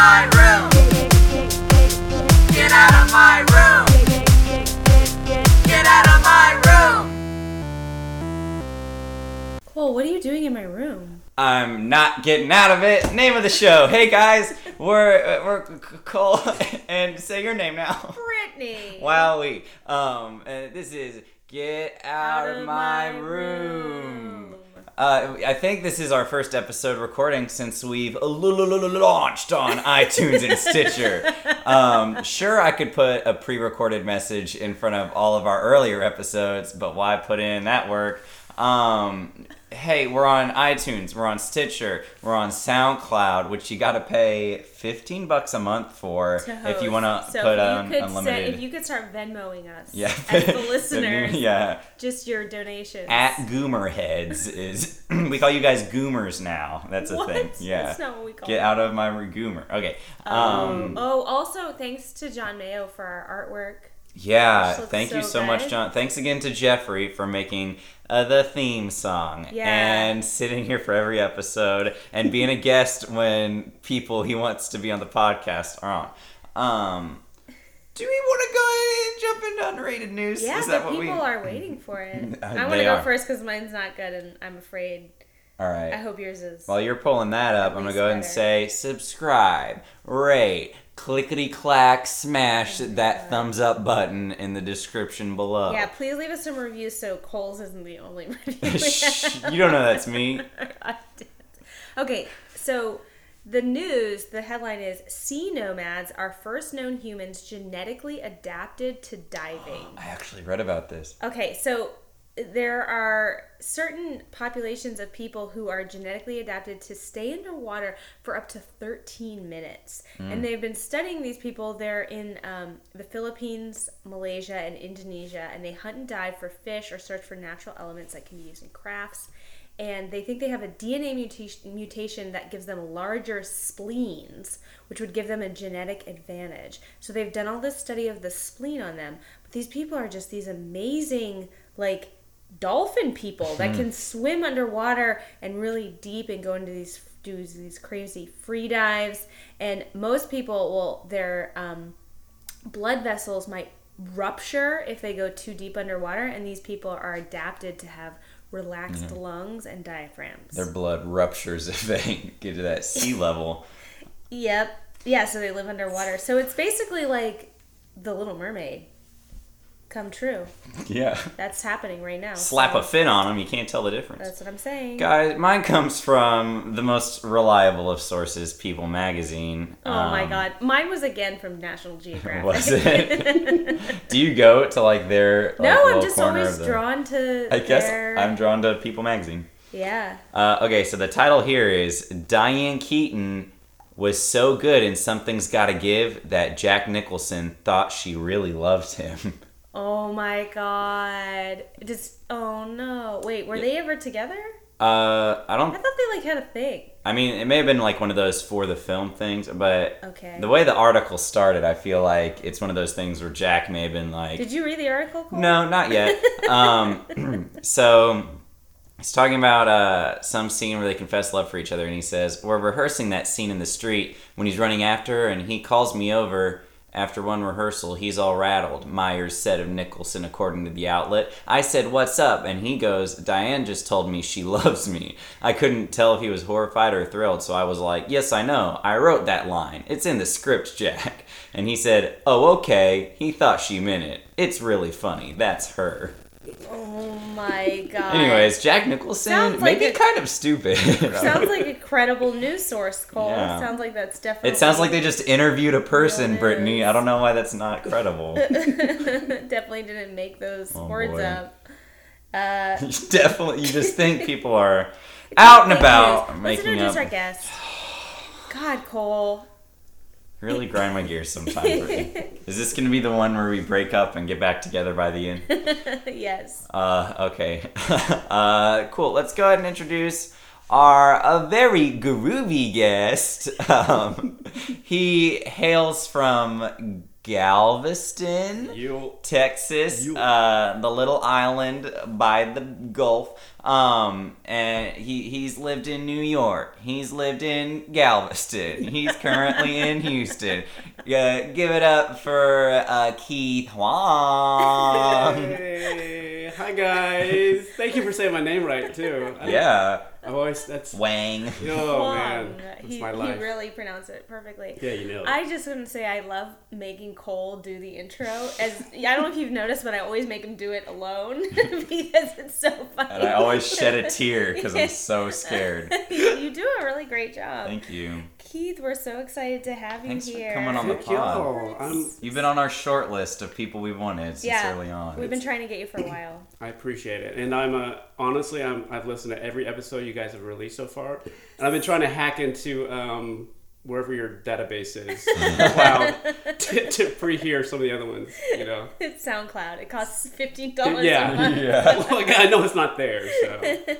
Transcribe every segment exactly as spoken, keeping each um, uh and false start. my room. Get out of my room. Get out of my room. Cole, what are you doing in my room? I'm not getting out of it. Name of the show. Hey guys, we're we're Cole and say your name now. Brittany. Wowie. Um, and this is Get Out, out of, of My, my Room. room. Uh, I think this is our first episode recording since we've launched on iTunes and Stitcher. Um, sure, I could put a pre-recorded message in front of all of our earlier episodes, but why put in that work? Um, hey, we're on iTunes, we're on Stitcher, we're on SoundCloud, which you gotta pay fifteen bucks a month for if you wanna so put on um, unlimited. Say, if you could start Venmoing us, yeah, as the listeners, the, yeah, just your donations. At Goomerheads is, we call you guys Goomers now, that's a what? thing. Yeah. That's not what we call Get them. out of my Goomer. Okay. Um, um, oh, also thanks to John Mayo for our artwork. Yeah, Gosh, thank so you so good. much, John. Thanks again to Jeffrey for making Uh, the theme song, yeah. and sitting here for every episode and being a guest when people he wants to be on the podcast are on. Um, do we want to go ahead and jump into underrated news? Yeah, Is that what people we... are waiting for it. Uh, I want to go are. first because mine's not good and I'm afraid. All right. I hope yours is. While you're pulling that up, I'm going to go ahead and say subscribe, rate, clickety clack, smash that thumbs up button in the description below. Yeah, please leave us some reviews so Cole's isn't the only review. You don't know that's me. Okay, so the news, the headline is, Sea Nomads are first known humans genetically adapted to diving. I actually read about this. Okay, so there are certain populations of people who are genetically adapted to stay underwater for up to thirteen minutes. Mm. And they've been studying these people. They're in um, the Philippines, Malaysia, and Indonesia, and they hunt and dive for fish or search for natural elements that can be used in crafts. And they think they have a D N A mutation, mutation that gives them larger spleens, which would give them a genetic advantage. So they've done all this study of the spleen on them. But these people are just these amazing, like, dolphin people that can swim underwater and really deep and go into these do these crazy free dives. And most people, well, their um, blood vessels might rupture if they go too deep underwater, and these people are adapted to have relaxed mm-hmm. lungs and diaphragms. Their blood ruptures if they get to that sea level. Yep. Yeah, so they live underwater. So it's basically like The Little Mermaid come true. Yeah. That's happening right now. Slap so. a fin on them, you can't tell the difference. That's what I'm saying. Guys, mine comes from the most reliable of sources, People Magazine. Oh um, my god. Mine was again from National Geographic. Was it? Do you go to like their like, No, I'm just always the, drawn to I guess their... I'm drawn to People Magazine. Yeah. Uh, okay, so the title here is Diane Keaton was so good in Something's Gotta Give that Jack Nicholson thought she really loved him. Oh my god. Just, oh no. Wait, were yeah. they ever together? Uh, I don't... I thought they, like, had a thing. I mean, it may have been, like, one of those for the film things, but... Okay. The way the article started, I feel like it's one of those things where Jack may have been, like... Did you read the article, Cole? No, not yet. um, so, he's talking about uh, some scene where they confess love for each other, and he says, we're rehearsing that scene in the street when he's running after her, and he calls me over... After one rehearsal, he's all rattled, Myers said of Nicholson, according to the outlet. I said, what's up? And he goes, Diane just told me she loves me. I couldn't tell if he was horrified or thrilled, so I was like, yes, I know. I wrote that line. It's in the script, Jack. And he said, oh, okay. He thought she meant it. It's really funny. That's her. Oh, my God. Anyways, Jack Nicholson, like maybe a, kind of stupid. Sounds like a credible news source, Cole. Yeah. Sounds like that's definitely... It sounds like they just interviewed a person, Brittany. I don't know why that's not credible. Definitely didn't make those oh, words boy. up. Uh, you definitely, you just think people are out and about news. making Let's introduce up... our guest. God, Cole. Really grind my gears sometimes. Is this going to be the one where we break up and get back together by the end? Yes. Uh, okay. uh, cool. Let's go ahead and introduce our a very groovy guest. Um, he hails from Galveston, Yo. Texas, Yo. Uh, the little island by the Gulf, Um, and he, he's lived in New York. He's lived in Galveston. He's currently in Houston. Yeah, give it up for uh, Keith Wang. Hey, hi guys. Thank you for saying my name right too. I yeah. I've always that's Wang. Oh Wang. Man, that's he, my life. He really pronounced it perfectly. Yeah, you know. I just want to say I love making Cole do the intro. As I don't know if you've noticed, but I always make him do it alone because it's so funny. And I always shed a tear because I'm so scared. You do a really great job. Thank you. Keith, we're so excited to have you Thanks here. Thanks for coming on the pod. You. You've been on our short list of people we wanted since yeah, early on. We've it's, been trying to get you for a while. I appreciate it. And I'm a, honestly, I'm, I've listened to every episode you guys have released so far. And I've been trying to hack into um, wherever your database is. Wow. to, to pre-hear some of the other ones, you know. It's SoundCloud. It costs fifteen dollars yeah. a month. Yeah. Well, I know it's not there, so...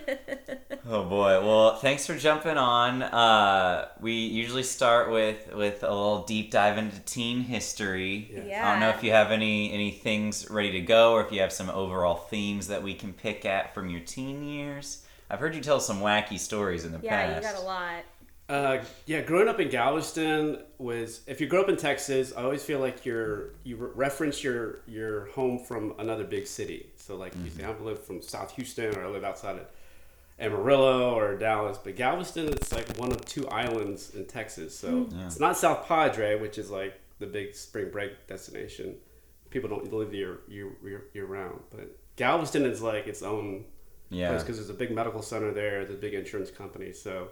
Oh boy! Well, thanks for jumping on. Uh, we usually start with, with a little deep dive into teen history. Yeah. Yeah. I don't know if you have any, any things ready to go, or if you have some overall themes that we can pick at from your teen years. I've heard you tell some wacky stories in the yeah, past. Yeah, you got a lot. Uh, yeah, growing up in Galveston was. If you grew up in Texas, I always feel like you're you reference your your home from another big city. So like mm-hmm. you say, I've lived from South Houston, or I live outside of Amarillo or Dallas, but Galveston, it's like one of two islands in Texas, so yeah. It's not South Padre, which is like the big spring break destination. People don't live year year year round, but Galveston is like its own yeah. place because there's a big medical center there, there's a big insurance company. So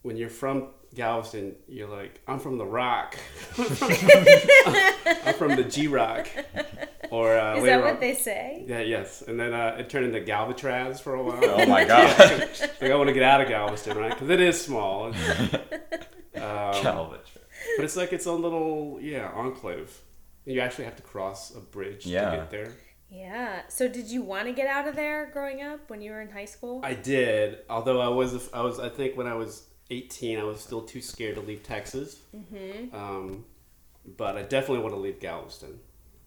when you're from Galveston, you're like, I'm from the Rock. I'm, from, I'm from the G Rock. Or uh, is that what on. They say? Yeah, yes. And then uh, it turned into Galvatraz for a while. Oh my god! Yeah, like I want to get out of Galveston, right? Because it is small. It's like, um, Galvatraz. But it's like its own little yeah enclave. You actually have to cross a bridge yeah. to get there. Yeah. So did you want to get out of there growing up when you were in high school? I did. Although I was, I was, I think when I was eighteen, I was still too scared to leave Texas. Mm-hmm. Um, but I definitely want to leave Galveston.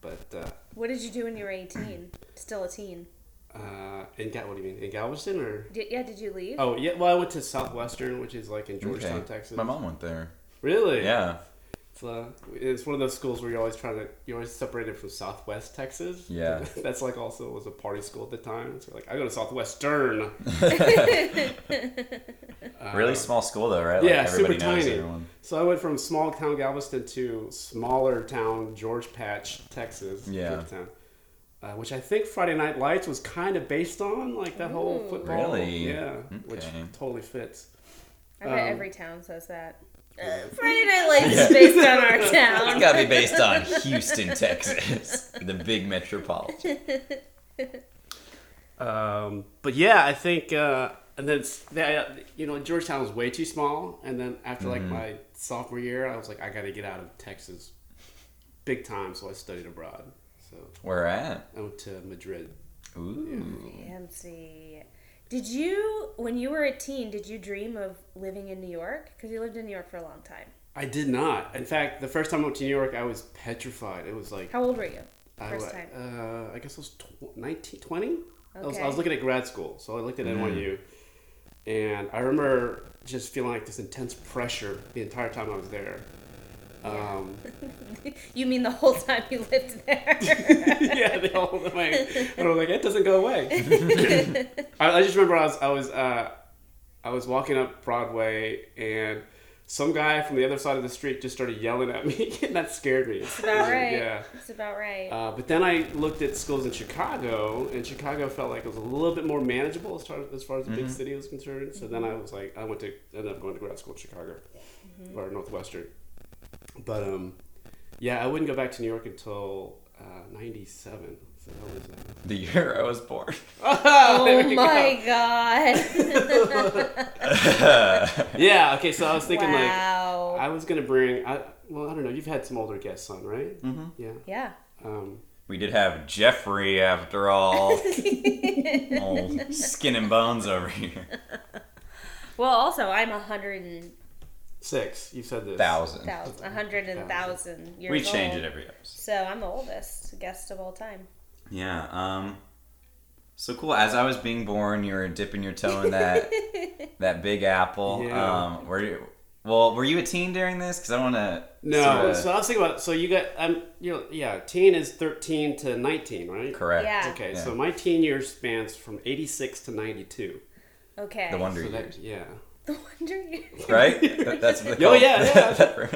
But uh, what did you do when you were eighteen? Still a teen. Uh, in Gal, what do you mean? In Galveston or? Did, yeah, did you leave? Oh yeah, well I went to Southwestern, which is like in Georgetown, okay. Texas. My mom went there. Really? Yeah. It's, uh, it's one of those schools where you're always trying to you're always separated from Southwest Texas. Yeah. That's like also was a party school at the time. So like I go to Southwestern. uh, really small school though, right? Like yeah, everybody super knows tiny. Everyone. So I went from small town Galveston to smaller town George Patch, Texas. Yeah. Georgetown, uh, which I think Friday Night Lights was kind of based on, like that Ooh, whole football. Really? Yeah. Okay. Which totally fits. I bet um, every town says that. Uh, Friday Night Lights yeah. is based on our town. It's got to be based on Houston, Texas, the big metropolitan. Um, but yeah, I think, uh, and then they, you know, Georgetown was way too small. And then after mm-hmm. like my sophomore year, I was like, I got to get out of Texas, big time. So I studied abroad. So where at? I went to Madrid. Ooh, yeah. Fancy. Did you, when you were a teen, did you dream of living in New York? Because you lived in New York for a long time. I did not. In fact, the first time I went to New York, I was petrified. It was like... How old were you the first I, time? Uh, I guess I was tw- nineteen, twenty? Okay. I was, I was looking at grad school, so I looked at mm-hmm. N Y U. And I remember just feeling like this intense pressure the entire time I was there. Yeah. Um, you mean the whole time you lived there? Yeah, the whole time. And I was like, it doesn't go away. I, I just remember I was I was uh, I was walking up Broadway, and some guy from the other side of the street just started yelling at me, and that scared me. That's about right. Yeah, that's about right. Uh, but then I looked at schools in Chicago, and Chicago felt like it was a little bit more manageable as far as, as, far as the mm-hmm. big city was concerned. So mm-hmm. then I was like, I went to ended up going to grad school in Chicago mm-hmm. or Northwestern. But, um, yeah, I wouldn't go back to New York until ninety-seven. So that was, uh... the year I was born. Oh, oh my God. Yeah, okay, so I was thinking, wow. like, I was going to bring, I, well, I don't know, you've had some older guests on, right? Mm-hmm. Yeah. Yeah. Um, we did have Jeffrey, after all. Old skin and bones over here. Well, also, I'm a hundred and... Six. You said this. Thousand. Thousand. A hundred and thousand, thousand years old. We change old. It every episode. So I'm the oldest guest of all time. Yeah. Um, So cool. As I was being born, you were dipping your toe in that that Big Apple. Yeah. Um, were you, well, were you a teen during this? Because I want to. No. Sorta... So I was thinking about. So you got. Um. You know, yeah. Teen is thirteen to nineteen, right? Correct. Yeah. Okay. Yeah. So my teen years spans from eighty-six to ninety-two. Okay. The Wonder so Years. That, yeah. The Wonder Years. Right. That, that's what they call. Oh yeah.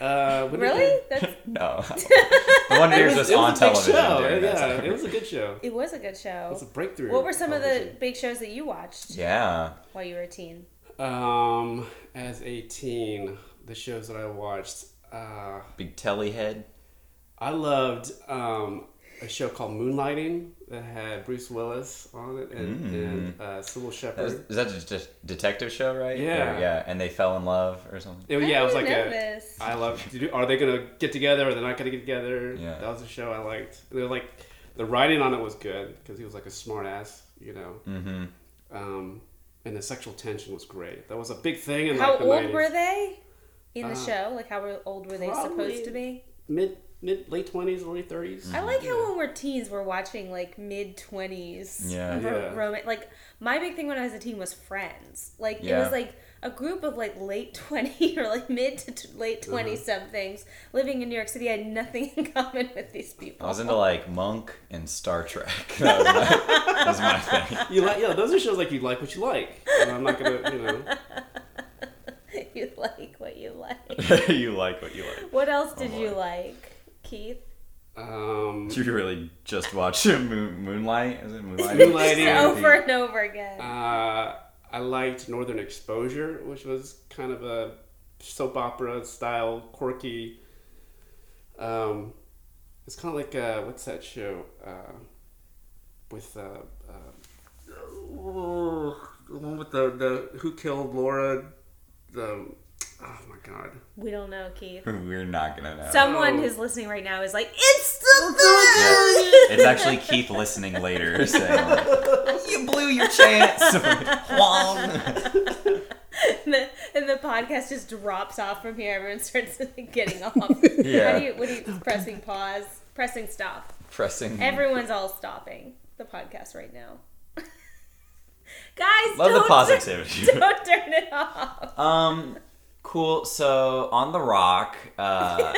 Yeah. uh, really? That's... No. The Wonder Years was, was on was television. Show. Yeah, it was a good show. It was a good show. It was a breakthrough. What were some television. of the big shows that you watched? Yeah. While you were a teen. Um, as a teen, the shows that I watched. Uh, Big Telly Head. I loved um, a show called Moonlighting that had Bruce Willis on it and, mm. and uh, Sybil Shepherd. Is that just a detective show, right? Yeah, or, yeah. And they fell in love or something. It, yeah, I it was like nervous. a. I love. Are they gonna get together? Or they're not gonna get together? Yeah. That was a show I liked. They were like, the writing on it was good because he was like a smart ass, you know. Mm-hmm. Um, and the sexual tension was great. That was a big thing in like, the nineties. How old were they in the uh, show? Like, how old were they supposed to be? Mid. Mid late twenties, early thirties. Mm-hmm. I like how yeah. when we're teens, we're watching like mid twenties. Yeah. Ro- yeah. Roman- like my big thing when I was a teen was Friends. Like yeah. it was like a group of like late twenty or like mid to t- late twenty uh-huh. somethings living in New York City. I had nothing in common with these people. I was into like Monk and Star Trek. That was my, that was my thing. You like yeah, those are shows like you like what you like. And I'm not gonna you know. You like what you like. You like what you like. What else did oh, you like? Keith? Um, Did you really just watch Moon, Moonlight? Is it Moonlight? Moonlighting. Over and over again. Uh, I liked Northern Exposure, which was kind of a soap opera style, quirky. Um, it's kind of like, uh, what's that show? Uh, with, uh, uh, oh, the one with the, the, Who Killed Laura? The... Oh my god. We don't know, Keith. We're not gonna know. Someone oh. who's listening right now is like, it's the thing! Yeah. It's actually Keith listening later saying, like, you blew your chance. and, the, and the podcast just drops off from here. Everyone starts getting off. Yeah. How do you, what are you, pressing pause? Pressing stop. Pressing. Everyone's all stopping the podcast right now. Guys, Love don't, the positivity. Turn, don't turn it off. Um... Cool. So on the rock, uh,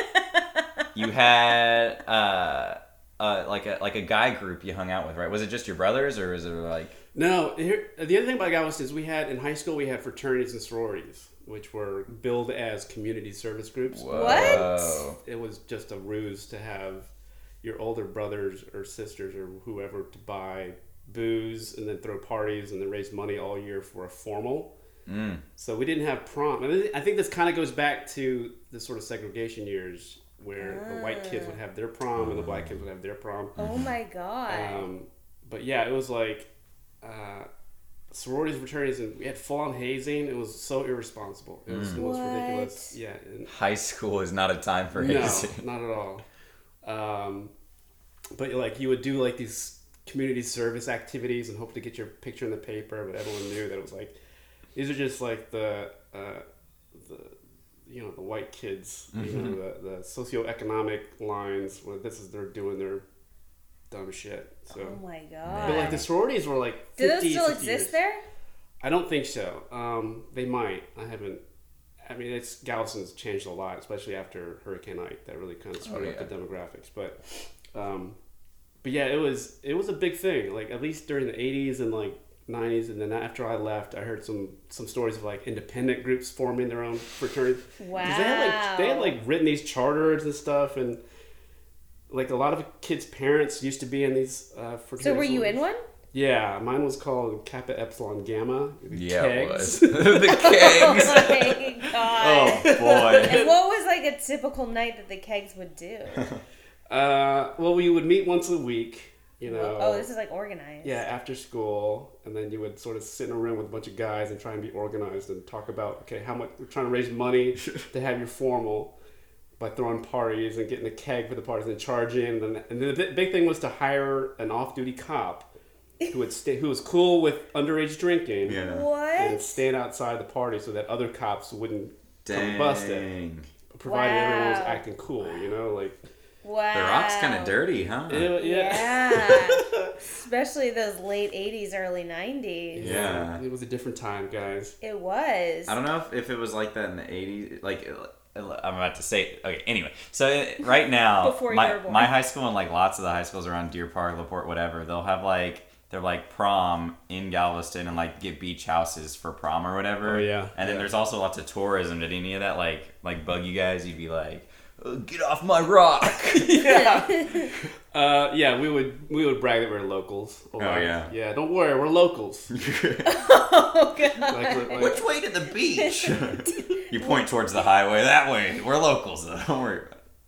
you had uh, uh, like a like a guy group you hung out with, right? Was it just your brothers, or was it like? No. Here, the other thing about Galveston is we had in high school we had fraternities and sororities, which were billed as community service groups. Whoa. What? It was just a ruse to have your older brothers or sisters or whoever to buy booze and then throw parties and then raise money all year for a formal. Mm. So we didn't have prom. I think this kind of goes back to the sort of segregation years where ah. the white kids would have their prom and the black kids would have their prom. Oh my god! Um, but yeah, it was like uh, sororities, fraternities, and we had full-on hazing. It was so irresponsible. It was mm. the most what? ridiculous. Yeah, and high school is not a time for hazing. No, not at all. Um, but like you would do like these community service activities and hope to get your picture in the paper, but everyone knew that it was like. These are just like the, uh, the, you know, the white kids, you mm-hmm. know, the, the socioeconomic lines where this is they're doing their dumb shit. So. Oh my god! But like the sororities were like. Do those still exist years. There? I don't think so. Um, they might. I haven't. I mean, it's Galveston's changed a lot, especially after Hurricane Ike. That really kind of screwed oh, yeah. up the demographics. But, um, but yeah, it was it was a big thing. Like at least during the eighties and like. nineties, and then after I left, I heard some some stories of like independent groups forming their own fraternity. Wow! They had, like, they had like written these charters and stuff, and like a lot of kids' parents used to be in these uh, fraternities. So were you in one? Yeah, mine was called Kappa Epsilon Gamma. The yeah, kegs. It was the kegs. Oh my god! Oh boy! And what was like a typical night that the kegs would do? Uh, well, we would meet once a week. You know, oh, this is like organized. Yeah, after school, and then you would sort of sit in a room with a bunch of guys and try and be organized and talk about okay, how much we're trying to raise money to have your formal by throwing parties and getting a keg for the parties and charging. And then, and then the big thing was to hire an off-duty cop who would stay, who was cool with underage drinking. Yeah. What? And stand outside the party so that other cops wouldn't Dang. come bust it, provided wow. everyone was acting cool. You know, like. Wow. The rock's kind of dirty, huh? It, yeah. yeah. Especially those late eighties, early nineties. Yeah. It was a different time, guys. It was. I don't know if, if it was like that in the eighties. Like, I'm about to say... Okay, anyway. So, it, right now... Before my, you were born. My high school and, like, lots of the high schools around Deer Park, LaPorte, whatever, they'll have, like... They're like prom in Galveston and like get beach houses for prom or whatever. Oh, yeah. And then yeah. there's also lots of tourism. Did any of that like like bug you guys? You'd be like, oh, get off my rock. yeah. uh, yeah, we would we would brag that we're locals. Oh like, yeah. Yeah, don't worry, we're locals. oh god. Like, like, which way to the beach? You point towards the highway that way. We're locals though. Don't worry.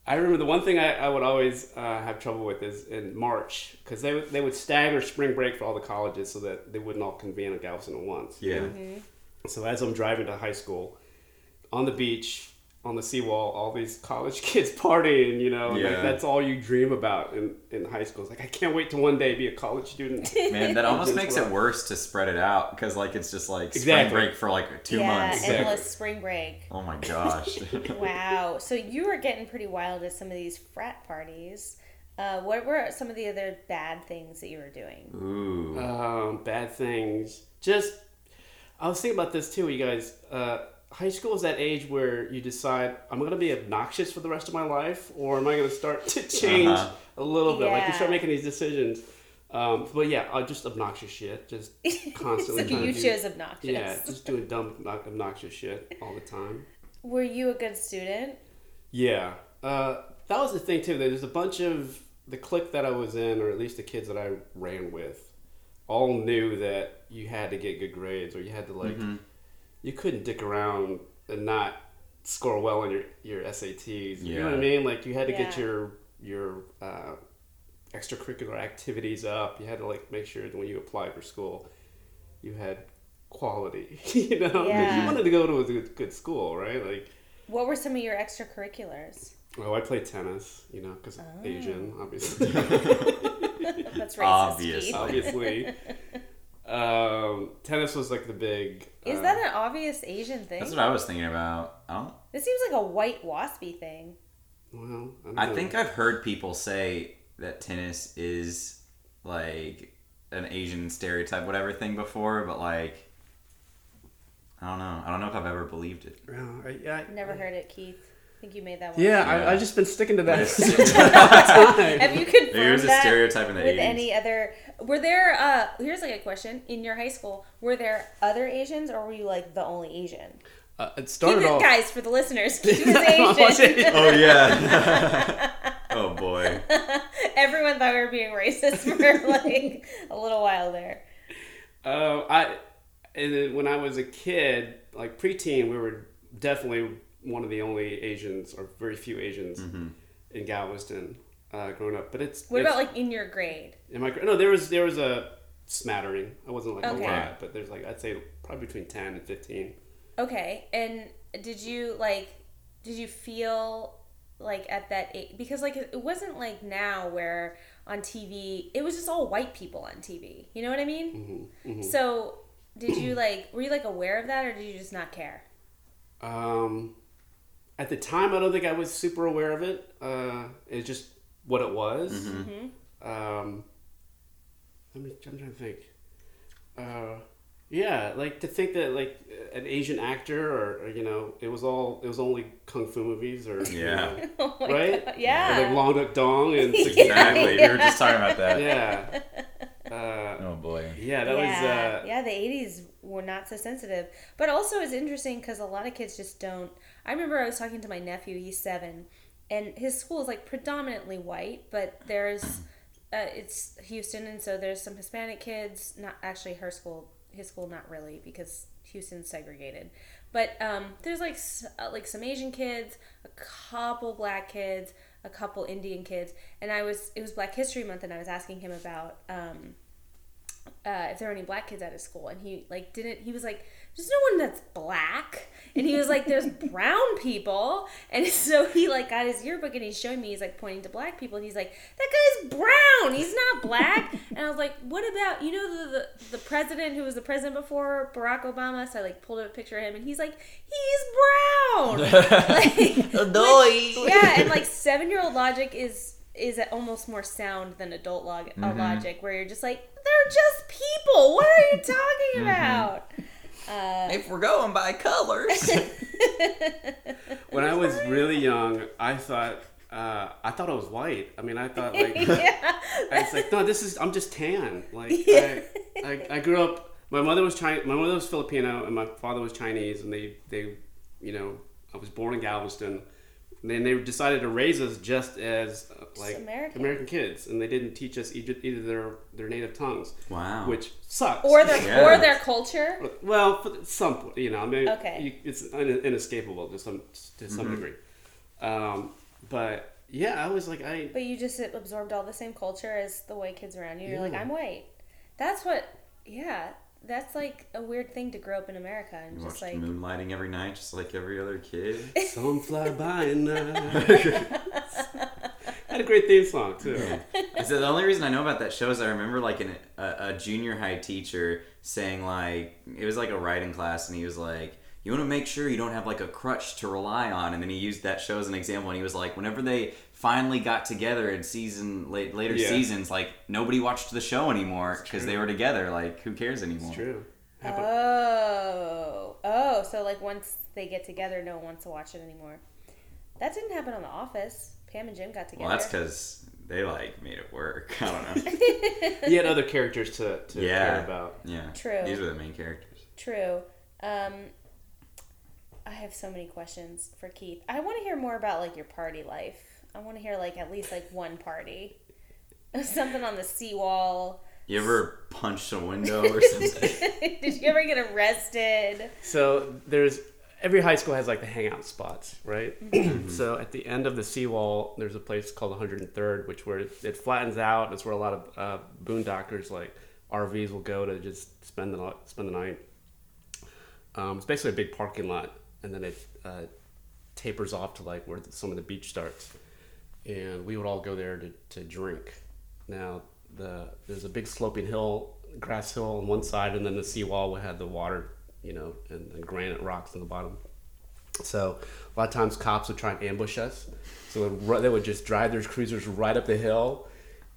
I remember the one thing I, I would always uh, have trouble with is in March, because they, w- they would stagger spring break for all the colleges so that they wouldn't all convene at Galveston at once. Yeah. Mm-hmm. So as I'm driving to high school, on the beach, on the seawall, all these college kids partying, you know, yeah. like, that's all you dream about in, in high school. It's like, I can't wait to one day be a college student. Man, that almost makes it worse to spread it out, because like it's just like exactly. spring break for like two yeah, months. Yeah, endless exactly. spring break. Oh my gosh. Wow. So you were getting pretty wild at some of these frat parties. Uh, what were some of the other bad things that you were doing? Ooh. Um, bad things. Just, I was thinking about this too, you guys. Uh, High school is that age where you decide, I'm going to be obnoxious for the rest of my life, or am I going to start to change uh-huh. a little bit? Yeah. Like, you start making these decisions. Um, but yeah, uh, just obnoxious shit. Just constantly. So you chose do, obnoxious. Yeah, just doing dumb, obnoxious shit all the time. Were you a good student? Yeah. Uh, that was the thing, too. There's a bunch of the clique that I was in, or at least the kids that I ran with, all knew that you had to get good grades, or you had to, like... Mm-hmm. You couldn't dick around and not score well on your, your S A Ts. You yeah. know what I mean? Like, you had to yeah. get your your uh, extracurricular activities up. You had to, like, make sure that when you applied for school, you had quality, you know? Yeah. You wanted to go to a good school, right? Like, what were some of your extracurriculars? Oh, I played tennis, you know, because oh. Asian, obviously. That's racist. Obviously. Obviously. Um, tennis was like the big... Uh, Is that an obvious Asian thing? That's what I was thinking about. I don't... This seems like a white waspy thing. Well, I, don't I know. think I've heard people say that tennis is like an Asian stereotype, whatever thing before, but like, I don't know. I don't know if I've ever believed it. Uh, I, I, Never I, heard it, Keith. I think you made that one. Yeah, yeah. I, I just been sticking to that. Have you confirmed there was a that stereotype in the with eighties. Any other? Were there? Uh, here's like a question: in your high school, were there other Asians, or were you like the only Asian? Uh, it started Keith, off, guys, for the listeners. Keith was Asian. Oh yeah. Oh boy. Everyone thought we were being racist for like a little while there. Oh, uh, I. And then when I was a kid, like preteen, we were definitely one of the only Asians, or very few Asians, mm-hmm. in Galveston uh, growing up. But it's what it's, about like in your grade? In my grade, no, there was there was a smattering. I wasn't like okay. a lot, but there's like I'd say probably between ten and fifteen. Okay, and did you like? Did you feel like at that age, because like it wasn't like now where on T V it was just all white people on T V. You know what I mean? Mm-hmm, mm-hmm. So did you like? Were you like aware of that, or did you just not care? Um. At the time, I don't think I was super aware of it. Uh, it's just what it was. Mm-hmm. Um, I'm, I'm trying to think. Uh, yeah, like to think that like an Asian actor, or, or you know, it was all it was only kung fu movies, or yeah, you know, oh my right, God. Yeah, or, like Long Duk Dong and exactly. Yeah. We were just talking about that. Yeah. Uh, oh boy. Yeah, that yeah. was. Uh, yeah, the eighties were not so sensitive, but also it's interesting because a lot of kids just don't. I remember I was talking to my nephew, he's seven, and his school is like predominantly white, but there's, uh, it's Houston, and so there's some Hispanic kids, not actually her school, his school not really, because Houston's segregated, but um, there's like uh, like some Asian kids, a couple black kids, a couple Indian kids, and I was, it was Black History Month, and I was asking him about um, uh, if there were any black kids at his school, and he like didn't, he was like, there's no one that's black. And he was like, there's brown people. And so he like got his yearbook and he's showing me, he's like pointing to black people. And he's like, that guy's brown. He's not black. And I was like, what about, you know, the, the, the president who was the president before, Barack Obama. So I like pulled up a picture of him and he's like, he's brown. Like, no. Like, yeah. And like seven year old logic is is almost more sound than adult log- mm-hmm. logic, where you're just like, they're just people. What are you talking about? Uh, if we're going by colors. When I was really young, I thought uh, I thought I was white. I mean, I thought like yeah. I was like, no, this is I'm just tan. Like yeah. I, I, I grew up. My mother was Chinese. My mother was Filipino, and my father was Chinese. And they, they, you know, I was born in Galveston. And then they decided to raise us just as uh, like just American. American kids, and they didn't teach us either, either their, their native tongues. Wow, which sucks. Or their yeah. or their culture. Well, for some point, you know, I mean, okay. you, it's in, inescapable to some to some mm-hmm. degree. Um, but yeah, I was like, I. But you just absorbed all the same culture as the white kids around you. You're yeah. like, I'm white. That's what. Yeah, that's like a weird thing to grow up in America and you just like Moonlighting every night, just like every other kid. Some fly by and night. Had a great theme song too. Yeah. So the only reason I know about that show is I remember like an, a, a junior high teacher saying like it was like a writing class and he was like, you want to make sure you don't have like a crutch to rely on, and then he used that show as an example, and he was like, whenever they finally got together in season late, later yeah. seasons, like nobody watched the show anymore because they were together. Like, who cares anymore? It's true. Happen- oh, oh, so like once they get together, no one wants to watch it anymore. That didn't happen on The Office. Pam and Jim got together. Well, that's because they like made it work. I don't know. You had other characters to, to yeah. care about. Yeah, true. These were the main characters. True. Um, I have so many questions for Keith. I want to hear more about like your party life. I want to hear like at least like one party. Something on the seawall. You ever punched a window or something? Did you ever get arrested? So there's every high school has like the hangout spots, right? Mm-hmm. So at the end of the seawall, there's a place called one hundred third, which where it flattens out. It's where a lot of uh, boondockers like R Vs will go to just spend the spend the night. Um, it's basically a big parking lot, and then it uh, tapers off to like where some of the beach starts. And we would all go there to, to drink. Now, the there's a big sloping hill, grass hill on one side, and then the seawall had the water, you know, and, and granite rocks on the bottom. So a lot of times cops would try and ambush us. So they would just drive their cruisers right up the hill.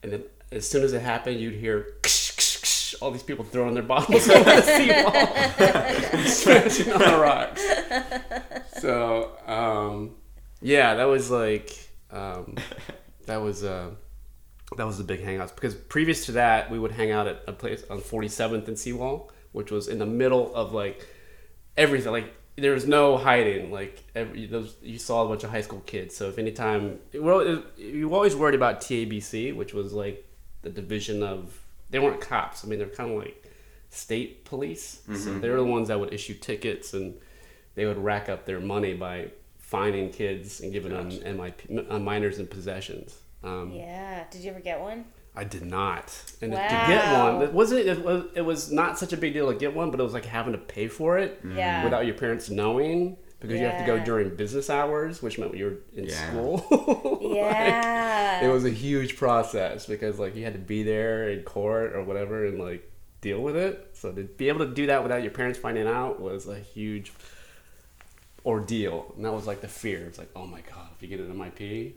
And then as soon as it happened, you'd hear ksh, ksh, ksh, all these people throwing their bottles over the seawall, smashing on the rocks. So, um, yeah, that was like... Um, that was uh, that was the big hangouts, because previous to that we would hang out at a place on forty-seventh and Seawall, which was in the middle of like everything. Like there was no hiding. Like every, those you saw a bunch of high school kids. So if anytime well, you were always worried about T A B C, which was like the division of they weren't cops. I mean they're kind of like state police. Mm-hmm. So they were the ones that would issue tickets and they would rack up their money by finding kids and giving them gotcha. M I P, uh, minors in possessions. Um, yeah. Did you ever get one? I did not. And wow. to get one, it wasn't. It was, it was not such a big deal to get one, but it was like having to pay for it yeah. without your parents knowing, because yeah. you have to go during business hours, which meant you were in yeah. school. yeah. Like, it was a huge process because like you had to be there in court or whatever and like deal with it. So to be able to do that without your parents finding out was a huge ordeal, and that was like the fear. It's like, oh my god, if you get an M I P,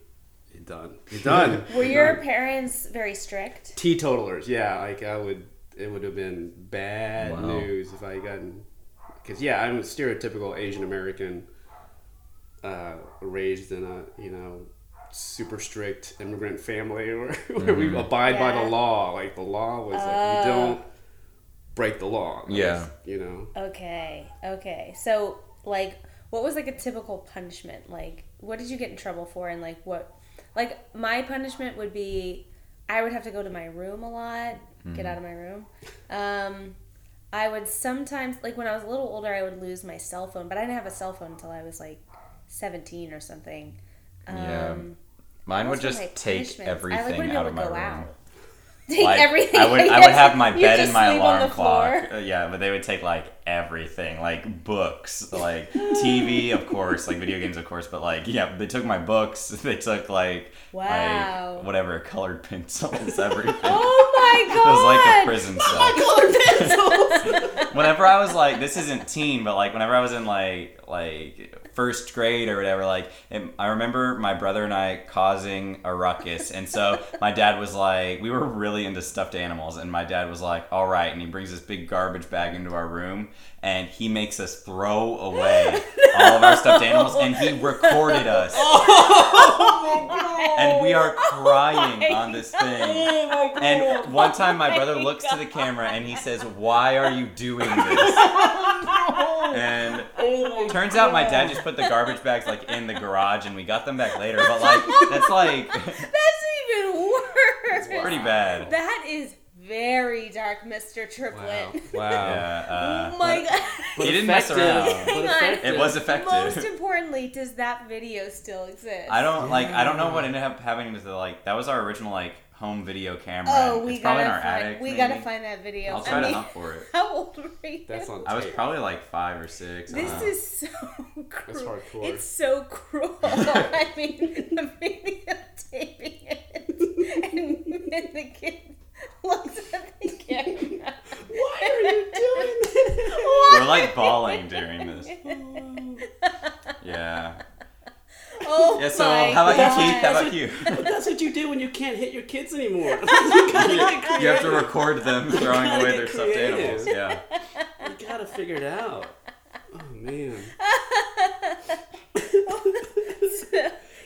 you're done. You're done. Were you're your done. Parents very strict? Teetotalers, yeah. Like I would, it would have been bad wow. news if I had gotten, because yeah, I'm a stereotypical Asian American, uh, raised in a you know super strict immigrant family where, mm-hmm. where we abide yeah. by the law. Like the law was uh. like you don't break the law. Yeah, you know. Okay, okay. So like. What was like a typical punishment? Like, what did you get in trouble for? And like, what, like my punishment would be, I would have to go to my room a lot, mm. get out of my room. Um, I would sometimes, like when I was a little older, I would lose my cell phone, but I didn't have a cell phone until I was like seventeen or something. Um, yeah. Mine would just take everything I, like, out of my room. Out. Take like, everything. I would, I would have my bed and my alarm clock. Uh, yeah, but they would take like everything, like books, like T V, of course, like video games, of course. But like, yeah, they took my books. They took like, wow, like, whatever, colored pencils, everything. Oh my god! It was like a prison cell. Colored pencils. whenever I was like, this isn't teen, but like whenever I was in like like first grade or whatever, like it, I remember my brother and I causing a ruckus, and so my dad was like, we were really into stuffed animals, and my dad was like, all right, and he brings this big garbage bag into our room, and he makes us throw away no. all of our stuffed animals, and he recorded us. Oh my God. And we are crying oh on this thing. Oh and one time my brother looks God. to the camera and he says, why are you doing this? No. And oh turns God. out my dad just put the garbage bags like in the garage, and we got them back later, but like that's like... That's even worse. That's pretty bad. That is very dark, Mister Triplet. Wow. Wow. Yeah, uh, my God. He didn't mess around. It was effective. Most importantly, does that video still exist? I don't like. I don't know what ended up happening with the like. That was our original like home video camera. Oh, we it's gotta. Probably in our find, attic, we maybe. gotta find that video. I'll try I mean, to hunt for it. How old were you? That's on tape. I was probably like five or six. This I don't is know. so cruel. That's hardcore. It's so cruel. I mean, the videotaping it and then the kid. Looks at the camera. Why are you doing this? Why? We're like bawling during this. Yeah. Oh yeah, so my how about God. you, Keith? How about you? That's what you do when you can't hit your kids anymore. You, you have to record them throwing away their stuffed animals. Yeah. You gotta figure it out. Oh man.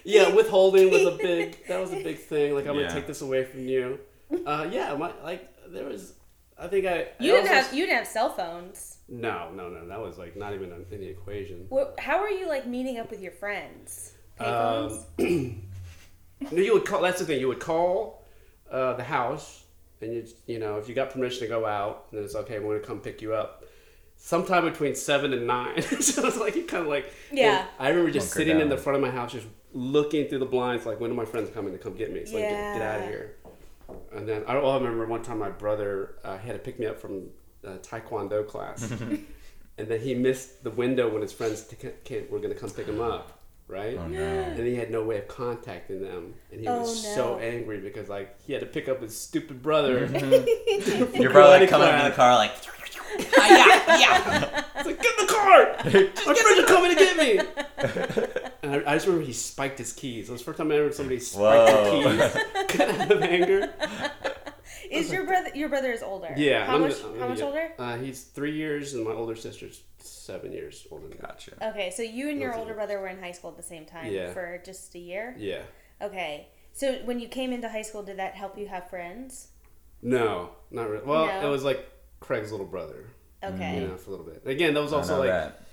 Yeah, withholding was a big. That was a big thing. Like I'm yeah. gonna take this away from you. Uh, yeah, my, like, there was, I think I... You I didn't have, you didn't have cell phones. No, no, no, that was, like, not even on the equation. What, how are you, like, meeting up with your friends? Um, you would call, that's the thing, you would call uh, the house, and, you you know, if you got permission to go out, then it's, okay, we're going to come pick you up. Sometime between seven and nine. So it's like, you kind of, like... Yeah. I remember just Bunker sitting down. in the front of my house, just looking through the blinds, like, when are my friends coming to come get me? So yeah. I get, get out of here. And then I remember one time my brother uh, had to pick me up from uh, Taekwondo class, and then he missed the window when his friends t- kid were going to come pick him up, right? Oh, no. And he had no way of contacting them, and he oh, was no. so angry because like he had to pick up his stupid brother. Mm-hmm. Your brother like, coming out of the car like, yeah, yeah. It's like get in the car! My friends are coming to get me. And I, I just remember he spiked his keys. It was the first time I ever somebody spiked their keys. Kind out of anger. Is your like, brother? Your brother is older. Yeah. How I'm much? Gonna, how gonna, much yeah. older? Uh, he's three years, and my older sister's seven years older. Gotcha. Okay, so you and your older brother were in high school at the same time yeah. for just a year. Yeah. Okay, so when you came into high school, did that help you have friends? No, not really. Well, no? It was like Craig's little brother. Okay. You know, for a little bit. Again, that was also I like. That.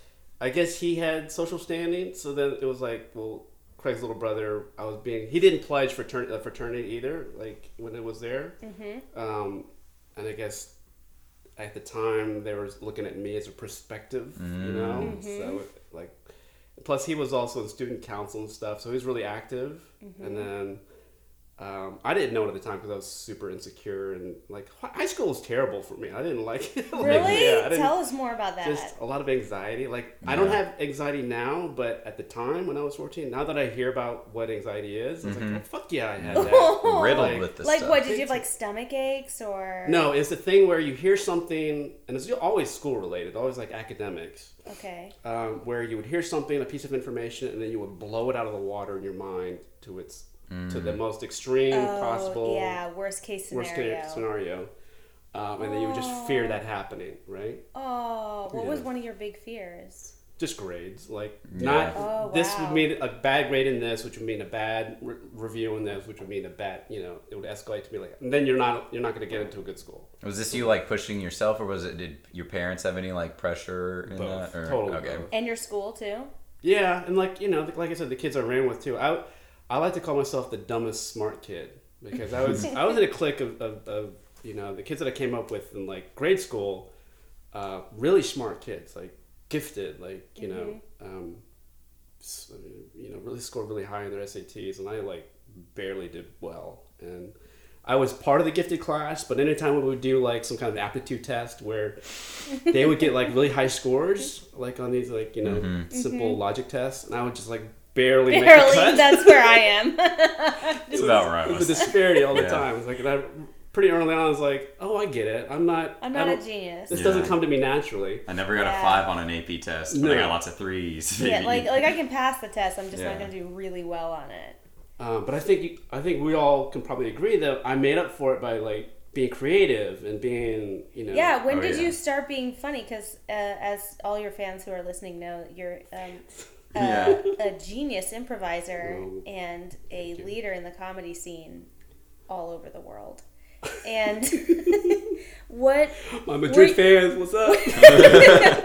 I guess he had social standing, so then it was like, well, Craig's little brother, I was being, he didn't pledge fraternity, fraternity either, like, when it was there. Mm-hmm. Um, and I guess at the time, they were looking at me as a perspective, mm-hmm. you know? Mm-hmm. So, like, plus he was also in student council and stuff, so he was really active. Mm-hmm. And then, um, I didn't know it at the time because I was super insecure, and, like, high school was terrible for me. I didn't like it. Like, really? Yeah, tell us more about that. Just a lot of anxiety. Like, yeah. I don't have anxiety now, but at the time when I was fourteen, now that I hear about what anxiety is, it's mm-hmm. like, oh, fuck yeah, I had that. Riddled like, with this Like, stuff. What, did you have, like, stomach aches, or? No, it's the thing where you hear something, and it's always school-related, always, like, academics. Okay. Um, where you would hear something, a piece of information, and then you would blow it out of the water in your mind to its... Mm. To the most extreme oh, possible, yeah, worst case scenario. Worst case scenario, um, and oh. then you would just fear that happening, right? Oh, what yeah. was one of your big fears? Just grades, like yeah. not oh, this wow. would mean a bad grade in this, which would mean a bad re- review in this, which would mean a bad, you know, it would escalate to be like, and then you're not you're not going to get into a good school. Was this you like pushing yourself, or was it? Did your parents have any like pressure in both. that? Or? Totally, okay. Both. And your school too. Yeah, and like you know, like I said, the kids I ran with too. I. I like to call myself the dumbest smart kid because I was I was in a clique of, of, of you know the kids that I came up with in like grade school, uh, really smart kids like gifted like you mm-hmm. know um, so, you know really scored really high in their S A Ts and I like barely did well and I was part of the gifted class but anytime we would do like some kind of aptitude test where they would get like really high scores like on these like you know mm-hmm. simple mm-hmm. logic tests and I would just like. Barely, barely make the cut. That's where I am. It's about right. The disparity all the yeah. time. It's like, and I pretty early on, I was like, oh, I get it. I'm not... I'm not a genius. This yeah. doesn't come to me naturally. I never got yeah. a five on an A P test, but no. I got lots of threes. Yeah, like, like I can pass the test. I'm just yeah. not going to do really well on it. Um, but I think you, I think we all can probably agree that I made up for it by, like, being creative and being, you know... Yeah, when oh, did yeah. you start being funny? Because uh, as all your fans who are listening know, you're... Um, Uh, yeah. a genius improviser Ooh. and a leader in the comedy scene all over the world. And what... My Madrid fans, what's up?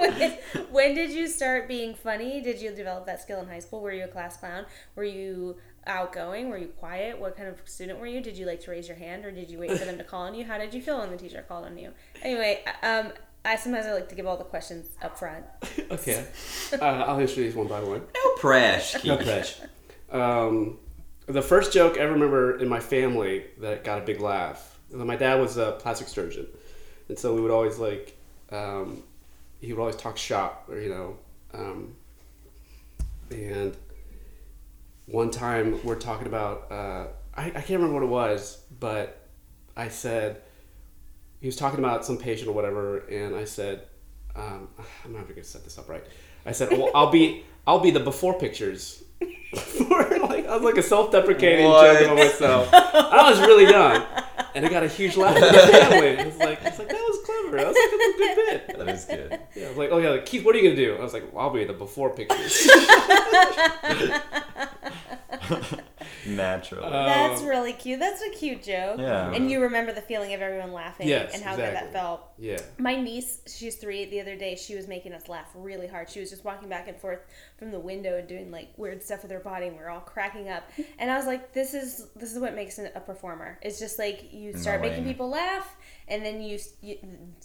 when, when did you start being funny? Did you develop that skill in high school? Were you a class clown? Were you outgoing? Were you quiet? What kind of student were you? Did you like to raise your hand, or did you wait for them to call on you? How did you feel when the teacher called on you? Anyway, um... I sometimes I like to give all the questions up front. Okay. uh, I'll answer these one by one. No pressure. No pressure. Um, the first joke I remember in my family that got a big laugh. My dad was a plastic surgeon. And so we would always like, um, he would always talk shop, or, you know. Um, and one time we're talking about, uh, I, I can't remember what it was, but I said, he was talking about some patient or whatever, and I said, um, I'm not even gonna set this up right. I said, well, I'll be, I'll be the before pictures. Before, like, I was like a self-deprecating joke about myself. I was really dumb, and I got a huge laugh from my family. I was like, I was like, that was clever. That was like, that's a good bit. That was good. Yeah, I was like, oh yeah, like, Keith, what are you gonna do? I was like, well, I'll be the before pictures. Naturally. Um, That's really cute. That's a cute joke. Yeah. And you remember the feeling of everyone laughing yes, and how exactly. good that felt. Yeah. My niece, she's three, the other day, she was making us laugh really hard. She was just walking back and forth from the window and doing like weird stuff with her body, and we were all cracking up. And I was like, this is this is what makes a performer. It's just like you start making people laugh, and then you, you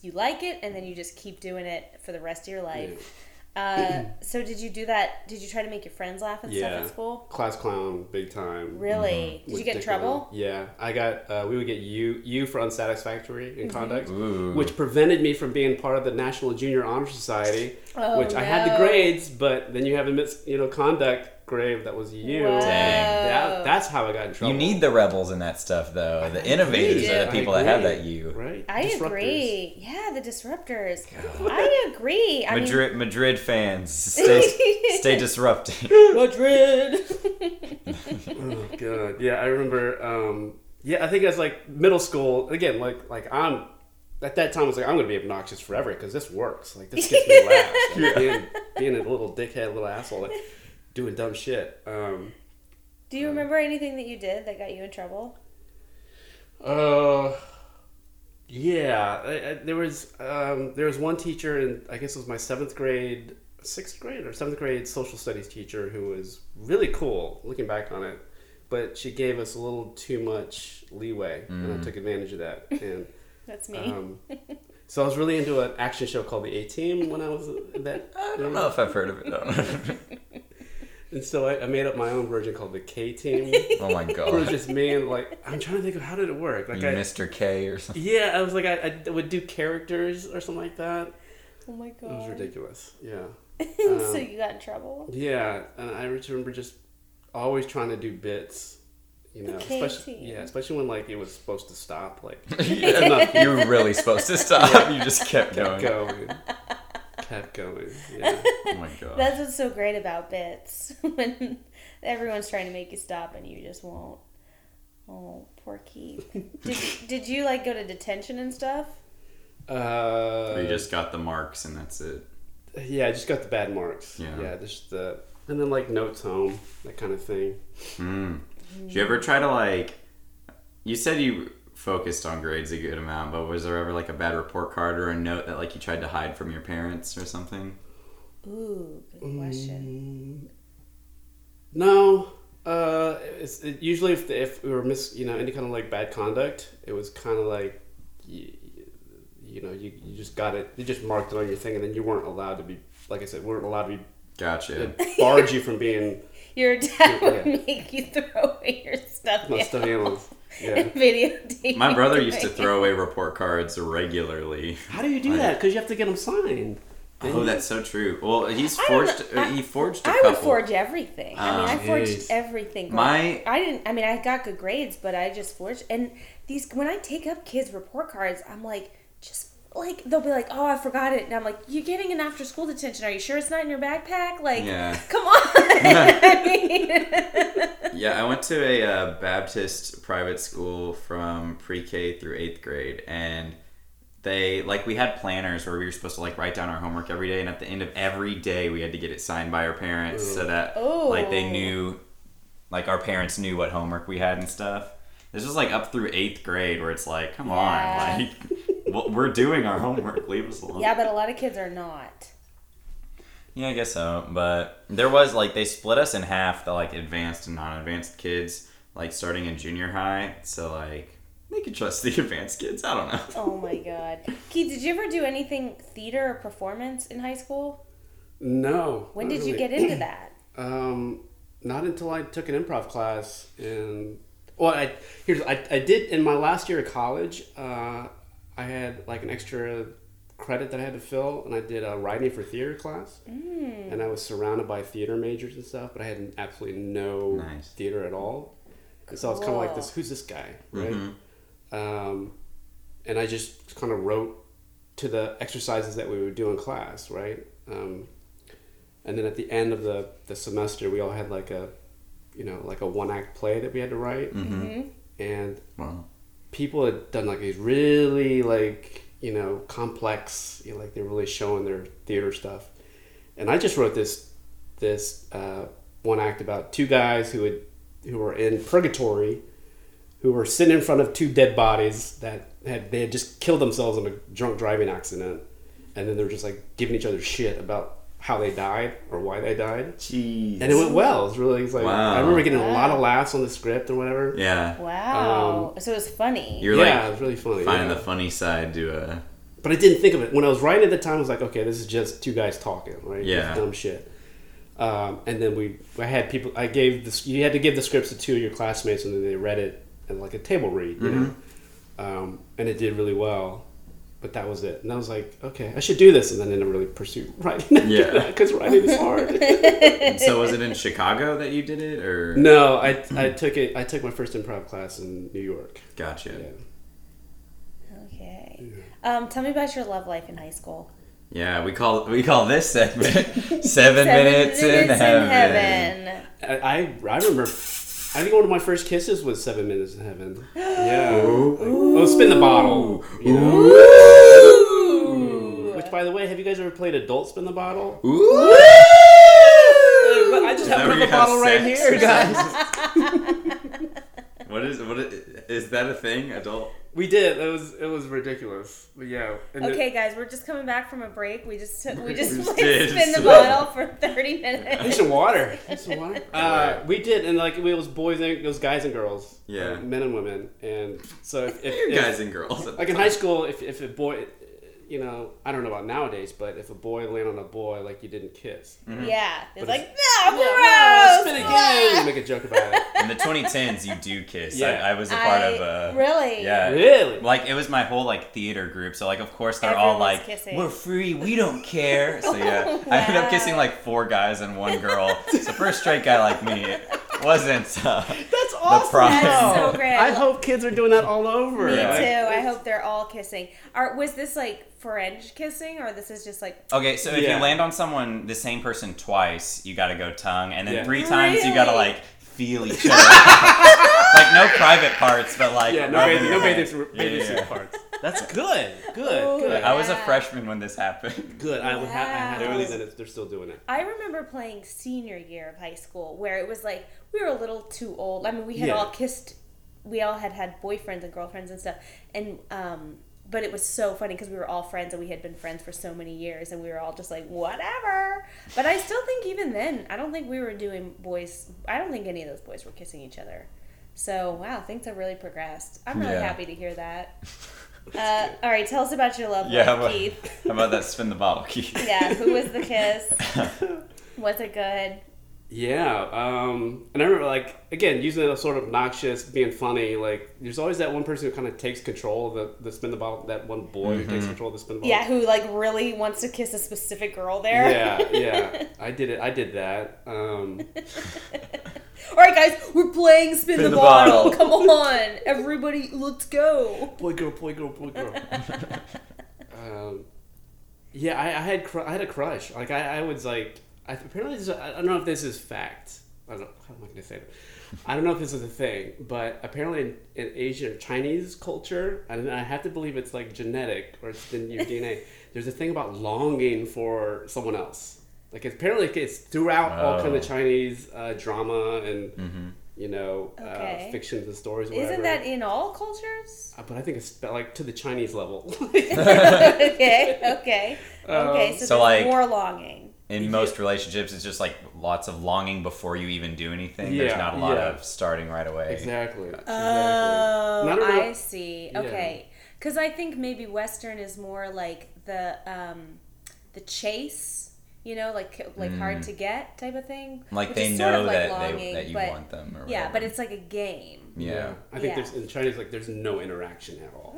you like it, and then you just keep doing it for the rest of your life. Yeah. Uh, so did you do that? Did you try to make your friends laugh and yeah. stuff at school? Class clown, big time. Really? Mm-hmm. Did you get in trouble? Yeah, I got. Uh, we would get U U for unsatisfactory in mm-hmm. conduct, Ooh. which prevented me from being part of the National Junior Honor Society. Oh, which no. I had the grades, but then you have a mis, you know, conduct grade that was U. Dang, that, that's how I got in trouble. You need the rebels in that stuff, though. The innovators are the people that have that U. Right? I agree. Yeah, the disrupters. God. I agree. I Madrid, mean... Madrid fans, stay, stay disrupting. Madrid. Oh god. Yeah, I remember. Um, yeah, I think it was like middle school again. Like, like I'm. At that time, I was like, I'm going to be obnoxious forever because this works. Like, this gets me laughs. Like, being, being a little dickhead, little asshole, like, doing dumb shit. Um, Do you um, remember anything that you did that got you in trouble? Uh, yeah. I, I, there was um, there was one teacher, in, I guess it was my seventh grade, sixth grade or seventh grade social studies teacher who was really cool, looking back on it. But she gave us a little too much leeway, mm. and I took advantage of that. And That's me. Um, so I was really into an action show called The A Team when I was that. I don't know if I've heard of it though. And so I, I made up my own version called The K-Team. Oh my god! It was just me and like I'm trying to think of how did it work. Like you I, Mister K or something. Yeah, I was like I, I would do characters or something like that. Oh my god! It was ridiculous. Yeah. Um, so you got in trouble. Yeah, and I remember just always trying to do bits. You know, especially, yeah, especially when like it was supposed to stop. Like yeah, not, you were really supposed to stop. Yeah. You just kept going. Kept going. Kept going. Yeah. Oh my god. That's what's so great about bits, when everyone's trying to make you stop and you just won't. Oh, poor Keith. Did you, did you like go to detention and stuff? Uh. Or you just got the marks and that's it. Yeah, I just got the bad marks. Yeah. Yeah, just the and then like notes home, that kind of thing. Hmm. Did you ever try to like, you said you focused on grades a good amount, but was there ever like a bad report card or a note that like you tried to hide from your parents or something? Ooh, good question. Um, no, uh, it's, it, usually if if we were miss, you know, any kind of like bad conduct, it was kind of like, you, you know, you, you just got it, you just marked it on your thing and then you weren't allowed to be, like I said, weren't allowed to be, gotcha. It barred you from being... Your dad would yeah. make you throw away your stuffed animals. Yeah. And videotape. My brother used to throw away report cards regularly. How do you do like, that? Because you have to get them signed. Didn't oh, he? That's so true. Well, he's forged. I, he forged. A I couple. would forge everything. Um, I mean, I forged geez. everything. My, I didn't. I mean, I got good grades, but I just forged. And these, when I take up kids' report cards, I'm like, just like they'll be like, "Oh, I forgot it," and I'm like, "You're getting an after-school detention. Are you sure it's not in your backpack?" Like, yeah. come on. I mean. Yeah, I went to a uh, Baptist private school from pre-K through eighth grade, and. They, like, we had planners where we were supposed to, like, write down our homework every day. And at the end of every day, we had to get it signed by our parents Ooh. so that, Ooh. like, they knew, like, our parents knew what homework we had and stuff. This was, like, up through eighth grade where it's like, come yeah. on, like, we're doing our homework. Leave us alone. Yeah, but a lot of kids are not. Yeah, I guess so. But there was, like, they split us in half, the, like, advanced and non-advanced kids, like, starting in junior high. So, like... They can trust the advanced kids. I don't know. Oh, my God. Keith, did you ever do anything theater or performance in high school? No. When did really. you get into that? Um, not until I took an improv class. And, well, I, here's, I, I did in my last year of college, uh, I had like an extra credit that I had to fill, and I did a writing for theater class. Mm. And I was surrounded by theater majors and stuff, but I had absolutely no nice. theater at all. Cool. So I was kind of like this, who's this guy, right? Mm-hmm. Um, and I just kind of wrote to the exercises that we would do in class, right? Um, and then at the end of the, the semester, we all had like a, you know, like a one-act play that we had to write. Mm-hmm. And wow. people had done like these really like, you know, complex, you know, like they're really showing their theater stuff. And I just wrote this, this, uh, one act about two guys who had, who were in purgatory, who were sitting in front of two dead bodies that had they had just killed themselves in a drunk driving accident, and then they were just like giving each other shit about how they died or why they died. Jeez. And it went well. It was really it was like wow. I remember getting wow. a lot of laughs on the script or whatever. Yeah. Wow. Um, so it was funny. You're yeah, like it was really funny. Find yeah. the funny side to a. But I didn't think of it when I was writing at the time. I was like, okay, this is just two guys talking, right? Yeah. Just dumb shit. Um, and then we, I had people. I gave this. You had to give the scripts to two of your classmates, and then they read it. And like a table read, you mm-hmm. know, um, and it did really well, but that was it. And I was like, okay, I should do this, and then I didn't really pursue writing. Yeah, because writing is hard. So was it in Chicago that you did it, or no? I I took it. I took my first improv class in New York. Gotcha. Yeah. Okay. Yeah. Um, tell me about your love life in high school. Yeah, we call we call this segment seven, seven minutes, minutes in, in heaven. heaven. I I remember. I think one of my first kisses was Seven Minutes in Heaven. Yeah. Ooh. Ooh. Oh, spin the bottle. You know? Ooh. Which, by the way, have you guys ever played Adult Spin the Bottle? Ooh. Ooh. I just have another bottle right here, guys. What is what is, is that a thing? Adult. We did. It was it was ridiculous. But yeah. And okay, the, guys, we're just coming back from a break. We just took, we just, we just played spin the bottle for thirty minutes. I need some water. I need some water. Uh, we did, and like it was boys and it was guys and girls. Yeah. Like, men and women, and so if, if, if guys if, and girls, like in high school, if if a boy, you know, I don't know about nowadays, but if a boy landed on a boy, like you didn't kiss. Mm-hmm. Yeah. It's but like no, gross. No, spin again. You make a joke about it. In the twenty tens, you do kiss. Yeah. I, I was a part I, of a... Really? Yeah. Really? Like, it was my whole, like, theater group. So, like, of course, they're Everyone's all like, kissing. We're free. We don't care. So, yeah. Wow. I ended up kissing, like, four guys and one girl. So, for a straight guy like me, wasn't uh, That's awesome. The problem. That's so great. I hope kids are doing that all over. Me, yeah. too. I hope they're all kissing. Are, was this, like, French kissing, or this is just like... Okay, so if yeah. you land on someone, the same person twice, you gotta go tongue. And then yeah. three times, really? You gotta, like... feel each other. Like, no private parts, but like... Yeah, no bathing no no yeah, yeah, yeah. parts. That's good. Good. Oh, good. Yeah. I was a freshman when this happened. Good. I would have... I believe that they're still doing it. I remember playing senior year of high school where it was like, we were a little too old. I mean, we had yeah. all kissed... We all had had boyfriends and girlfriends and stuff. And, um... But it was so funny because we were all friends and we had been friends for so many years and we were all just like, whatever. But I still think even then, I don't think we were doing boys. I don't think any of those boys were kissing each other. So, wow, things have really progressed. I'm really yeah. happy to hear that. Uh, all right, tell us about your love yeah, life, Keith. How about that spin the bottle, Keith? Yeah, who was the kiss? Was it good? Yeah, um, and I remember, like, again, using it as sort of obnoxious, being funny, like, there's always that one person who kind of takes control of the, the spin the ball, that one boy mm-hmm. who takes control of the spin the ball. Yeah, who, like, really wants to kiss a specific girl there. Yeah, yeah, I did it, I did that. Um... All right, guys, we're playing spin, spin the, the bottle. bottle, come on, everybody, let's go. Boy, girl, boy, girl, boy, girl. um, yeah, I, I had cr- I had a crush, like, I, I was, like... I, apparently, this, I don't know if this is fact. I don't know. How am I going to say that? I don't know if this is a thing, but apparently in, in Asian or Chinese culture, and I have to believe it's like genetic or it's in your D N A, there's a thing about longing for someone else. Like it's, apparently it's throughout oh. all kind of Chinese uh, drama and, mm-hmm. you know, okay. uh, fictions and stories. Isn't whatever. That in all cultures? Uh, but I think it's like to the Chinese level. okay, okay. Um, okay, so, so there's like, more longing. In most relationships, it's just like lots of longing before you even do anything. Yeah, there's not a lot yeah. of starting right away. Exactly. Gotcha. Oh, exactly. Not I see. Okay. Because yeah. I think maybe Western is more like the um, the chase, you know, like like mm. hard to get type of thing. Like they know sort of that, like longing, they, that you but, want them. Or yeah, whatever. But it's like a game. Yeah. yeah. I think yeah. there's in Chinese, like there's no interaction at all.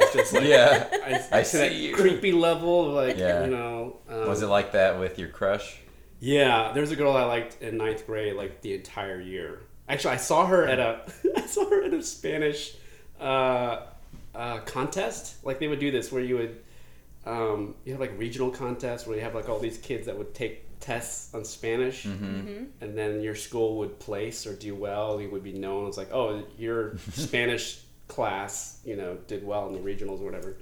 It's just like, yeah. It's, I it's see that you. Creepy level of like, yeah. you know. Um, was it like that with your crush? Yeah. There's a girl I liked in ninth grade, like the entire year. Actually, I saw her at a, I saw her at a Spanish uh, uh, contest. Like they would do this where you would, um, you have like regional contests where you have like all these kids that would take tests on Spanish mm-hmm. Mm-hmm. and then your school would place or do well. You would be known as like, oh, your Spanish class, you know, did well in the regionals or whatever.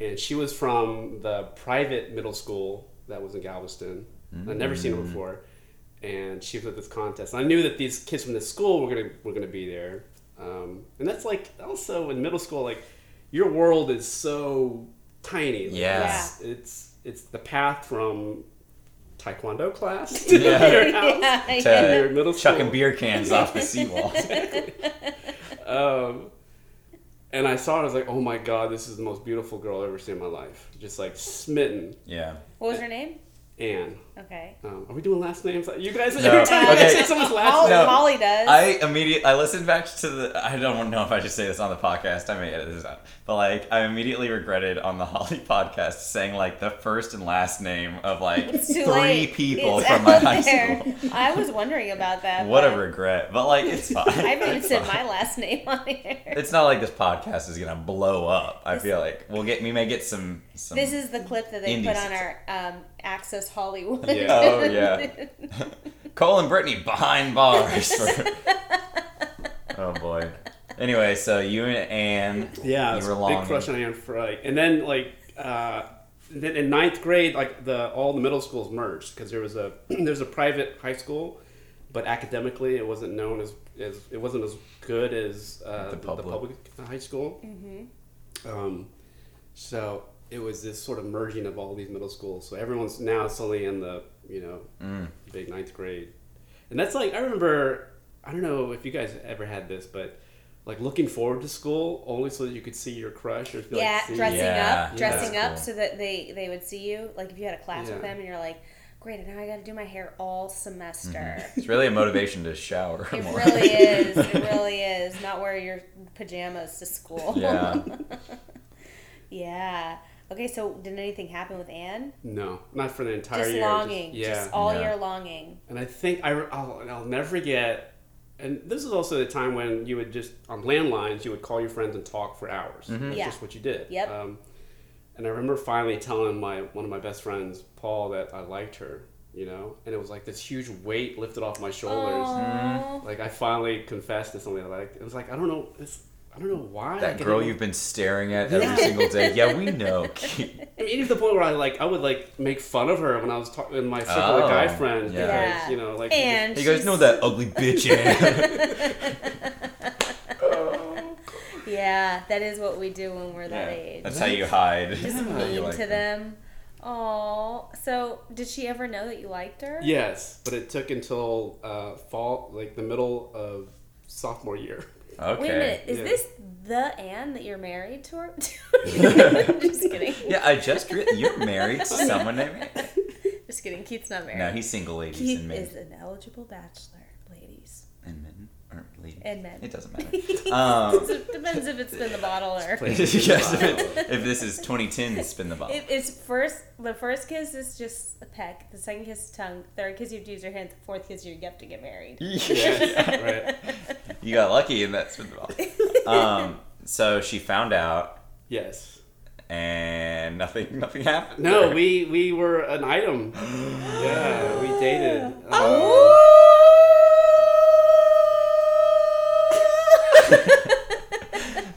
And she was from the private middle school that was in Galveston. Mm-hmm. I'd never seen her before. And she was at this contest. And I knew that these kids from this school were gonna were gonna be there. Um, and that's like also in middle school, like your world is so tiny. Like, yeah. It's, it's it's the path from Taekwondo class to yeah. your house yeah, to yeah. your middle school. Chucking beer cans off the seawall. Exactly. Um, and I saw it, I was like, oh my god, this is the most beautiful girl I've ever seen in my life. Just like smitten. Yeah. What was her name? Anne. Okay. Um, are we doing last names? You guys no. every time okay. I say someone's last name. No. Molly does. I immediately, I listened back to the, I don't know if I should say this on the podcast, I may edit this out, but like, I immediately regretted on the Holly podcast saying like the first and last name of like three late. people it's from my high there. school. I was wondering about that. What a regret, but like, it's fine. I haven't even said my last name on here. It's not like this podcast is going to blow up. I this, feel like we'll get, we may get some, some this is the clip that they put on our, um, Access Hollywood. Yeah. Oh, yeah. Cole and Brittany behind bars. For... oh, boy. Anyway, so you and Anne. Yeah, you were long. Big crush on Anne Fry. And then, like, uh, then in ninth grade, like, the all the middle schools merged because there was a there's a private high school, but academically it wasn't known as, as it wasn't as good as uh, the, public. the public high school. Mm-hmm. Um, so... it was this sort of merging of all these middle schools. So everyone's now suddenly in the, you know, mm. big ninth grade. And that's like, I remember, I don't know if you guys ever had this, but like looking forward to school only so that you could see your crush. or feel Yeah, like dressing yeah. up. Dressing yeah. up so that they, they would see you. Like if you had a class yeah. with them and you're like, great, and now I got to do my hair all semester. Mm-hmm. It's really a motivation to shower. It more. really is. It really is. Not wear your pajamas to school. Yeah. yeah. Okay, so did anything happen with Anne? No, not for the entire just year. Longing, just longing, yeah. just all yeah. year longing. And I think I, I'll, I'll never forget, and this is also the time when you would just, on landlines, you would call your friends and talk for hours. Mm-hmm. That's yeah. just what you did. Yep. Um, and I remember finally telling my one of my best friends, Paul, that I liked her, you know? And it was like this huge weight lifted off my shoulders. Aww. Like I finally confessed to something that I liked. It was like, I don't know, it's... I don't know why. That girl even... you've been staring at every single day. Yeah, we know. I mean, even to the point where I like, I would like make fun of her when I was talking with my circle oh, of guy friends. Yeah. Because, you know, like, and you, just, you guys know that ugly bitch. oh. Yeah, that is what we do when we're that yeah. age. That's how you hide. Just yeah. mean like to them. Oh, so did she ever know that you liked her? Yes, but it took until uh, fall, like the middle of sophomore year. Okay. Wait a minute, is yeah. this the Anne that you're married to? Her? Just kidding. Yeah, I just re- you're married to someone named Anne. Just kidding. Keith's not married. No, he's single, ladies Keith and men. Keith is an eligible bachelor, ladies. And men. Or ladies. And men. It doesn't matter. Um, it depends if it's spin the bottle or... yes, if, it, if this is twenty ten, spin the bottle. It, it's first... The first kiss is just a peck. The second kiss is tongue. Third kiss, you have to use your hands. The fourth kiss, you have to get married. Yeah, yeah, right. You got lucky and that's spin the bottle. Um, so she found out. Yes. And nothing nothing happened. No, we, we were an item. Yeah, we dated. Um, oh.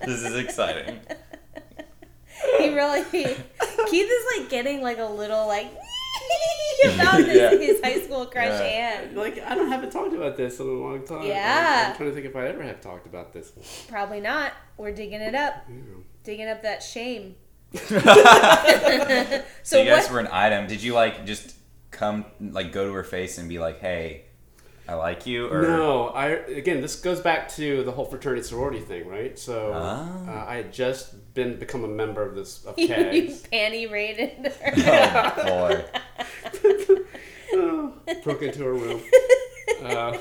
This is exciting. He really... Keith is like getting like a little like... about his, yeah. his high school crush yeah. and... Like, I don't haven't talked about this in a long time. Yeah. Like, I'm trying to think if I ever have talked about this. Probably not. We're digging it up. Yeah. Digging up that shame. so, so you guys what, were an item. Did you like just come like go to her face and be like, hey, I like you? Or no, I again this goes back to the whole fraternity sorority thing, right? So oh. uh, I had just been become a member of this of K A G S. You panty raided her. Oh boy. Oh, broke into her room. Uh,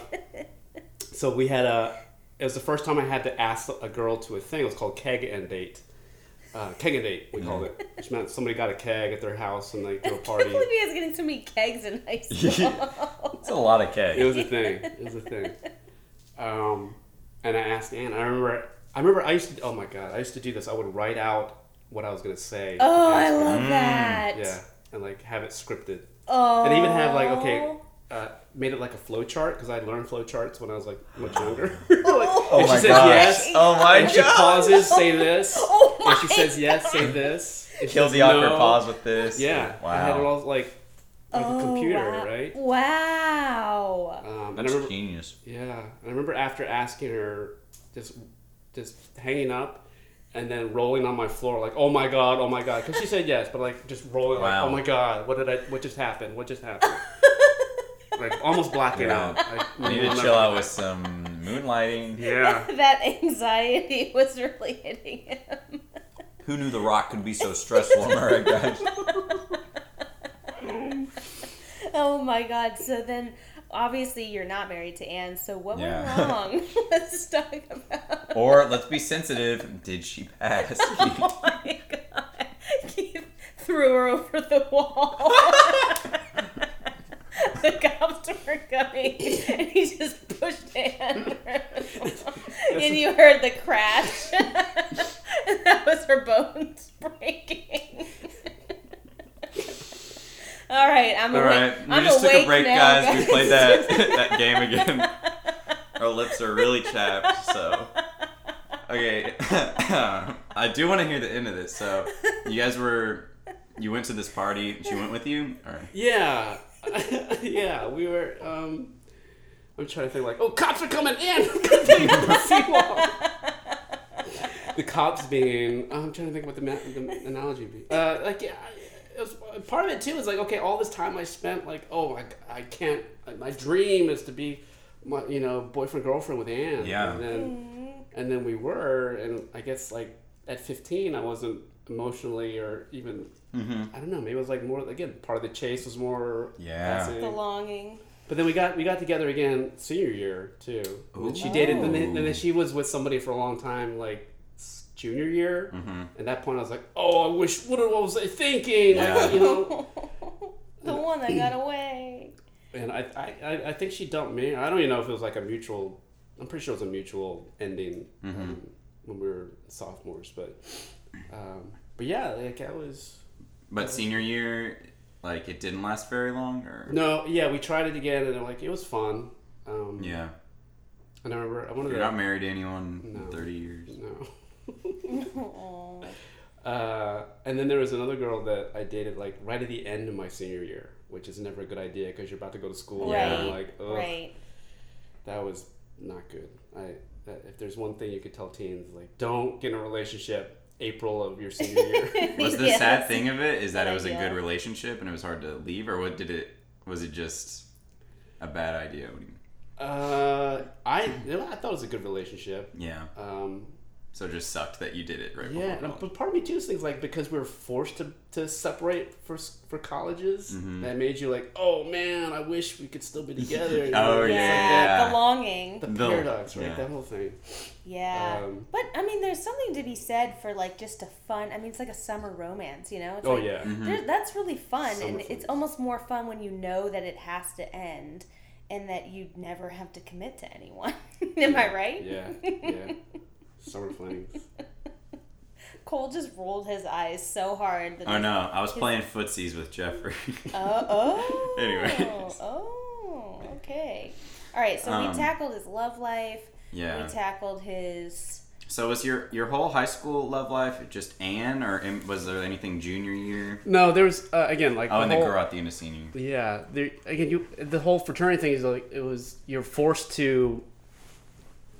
so we had a it was the first time I had to ask a girl to a thing. It was called keg and date. Uh, keg and date, we called it. Which meant somebody got a keg at their house and they threw a party. I can't believe you guys getting so many kegs in high school. It's a lot of kegs. It was a thing. It was a thing. Um, and I asked Anne. I remember. I remember. I used to. Oh my god. I used to do this. I would write out what I was going to say. Oh, I love me. that. Yeah, and like have it scripted. Oh. And even have like okay. Uh, made it like a flow chart because I learned flow charts when I was like much younger. like, oh and my she says gosh. yes. Oh my god. She pauses, no. say this. Oh my and she says yes, god. say this. If Kill the awkward no. pause with this. Yeah. Wow. I had it all like on oh, the computer, wow. right? Wow. Um, That's I remember, genius. Yeah. I remember after asking her, just just hanging up and then rolling on my floor like, oh my god, oh my god. Because she said yes, but like just rolling wow. like, oh my god, what did I, what just happened? What just happened? Like, almost blacking yeah. out. I like, need to chill out with some moonlighting. Yeah. That anxiety was really hitting him. Who knew The Rock could be so stressful? Am I right, guys? Oh, my God. So then, obviously, you're not married to Anne, so what yeah. went wrong? Let's talk about... Or, let's be sensitive, did she pass? Oh, my God. Keith threw her over the wall. The cops were coming, and he just pushed Anne, and you heard the crash, and that was her bones breaking. All right, I'm All awake. All right, we I'm just took a break, now, guys. guys. We played that that game again. Our lips are really chapped, so okay. I do want to hear the end of this. So you guys were, you went to this party. She went with you. All right. Yeah. Yeah, we were, um, I'm trying to think like, oh, cops are coming in! The cops being, I'm trying to think what the, the analogy would be. Uh, like, yeah, it was, part of it too is like, okay, all this time I spent like, oh, I, I can't, like, my dream is to be, my, you know, boyfriend, girlfriend with Anne. Yeah. And then, and then we were, and I guess like at fifteen I wasn't emotionally or even... Mm-hmm. I don't know. Maybe it was like more again. Part of the chase was more yeah, passing. The longing. But then we got we got together again senior year too. Ooh. And she dated, and then, and then she was with somebody for a long time, like junior year. Mm-hmm. At that point, I was like, oh, I wish. What, what was I thinking? Yeah. Like, you know, the one that got away. And I, I I think she dumped me. I don't even know if it was like a mutual. I'm pretty sure it was a mutual ending mm-hmm. um, when we were sophomores. But um, but yeah, like I was. But senior year, like, it didn't last very long? Or No, yeah, we tried it again, and like, it was fun. Um, yeah. And I remember, I wanted You're to... You're not married to anyone no, in thirty years. No. uh, and then there was another girl that I dated, like, right at the end of my senior year, which is never a good idea, because you're about to go to school. Right, and I'm like, ugh. Right. That was not good. I that, If there's one thing you could tell teens, like, don't get in a relationship. April of your senior year. Was the yes. sad thing of it is that it was a good relationship and it was hard to leave, or what did it? Was it just a bad idea? What do you mean? Uh, I I thought it was a good relationship. Yeah. Um, So it just sucked that you did it right yeah, before. Yeah, but part of me too is things like because we were forced to, to separate for for colleges, mm-hmm. that made you like, oh man, I wish we could still be together. oh yeah, yeah. Like the longing, the, the paradox, right? Yeah. That whole thing. Yeah, um, but I mean, there's something to be said for like just a fun. I mean, it's like a summer romance, you know? It's oh like, yeah, mm-hmm. that's really fun, summer and fun. It's almost more fun when you know that it has to end, and that you never have to commit to anyone. Am yeah. I right? Yeah. Yeah. Summer flings. Cole just rolled his eyes so hard. That oh no, I was his... playing footsies with Jeffrey. uh, oh. Anyway. Oh, okay. All right, so um, we tackled his love life. Yeah. We tackled his... So was your, your whole high school love life just Anne, or was there anything junior year? No, there was, uh, again, like... Oh, the and whole, the girl at the end of senior. Yeah. There, again, you, the whole fraternity thing is like, it was, you're forced to...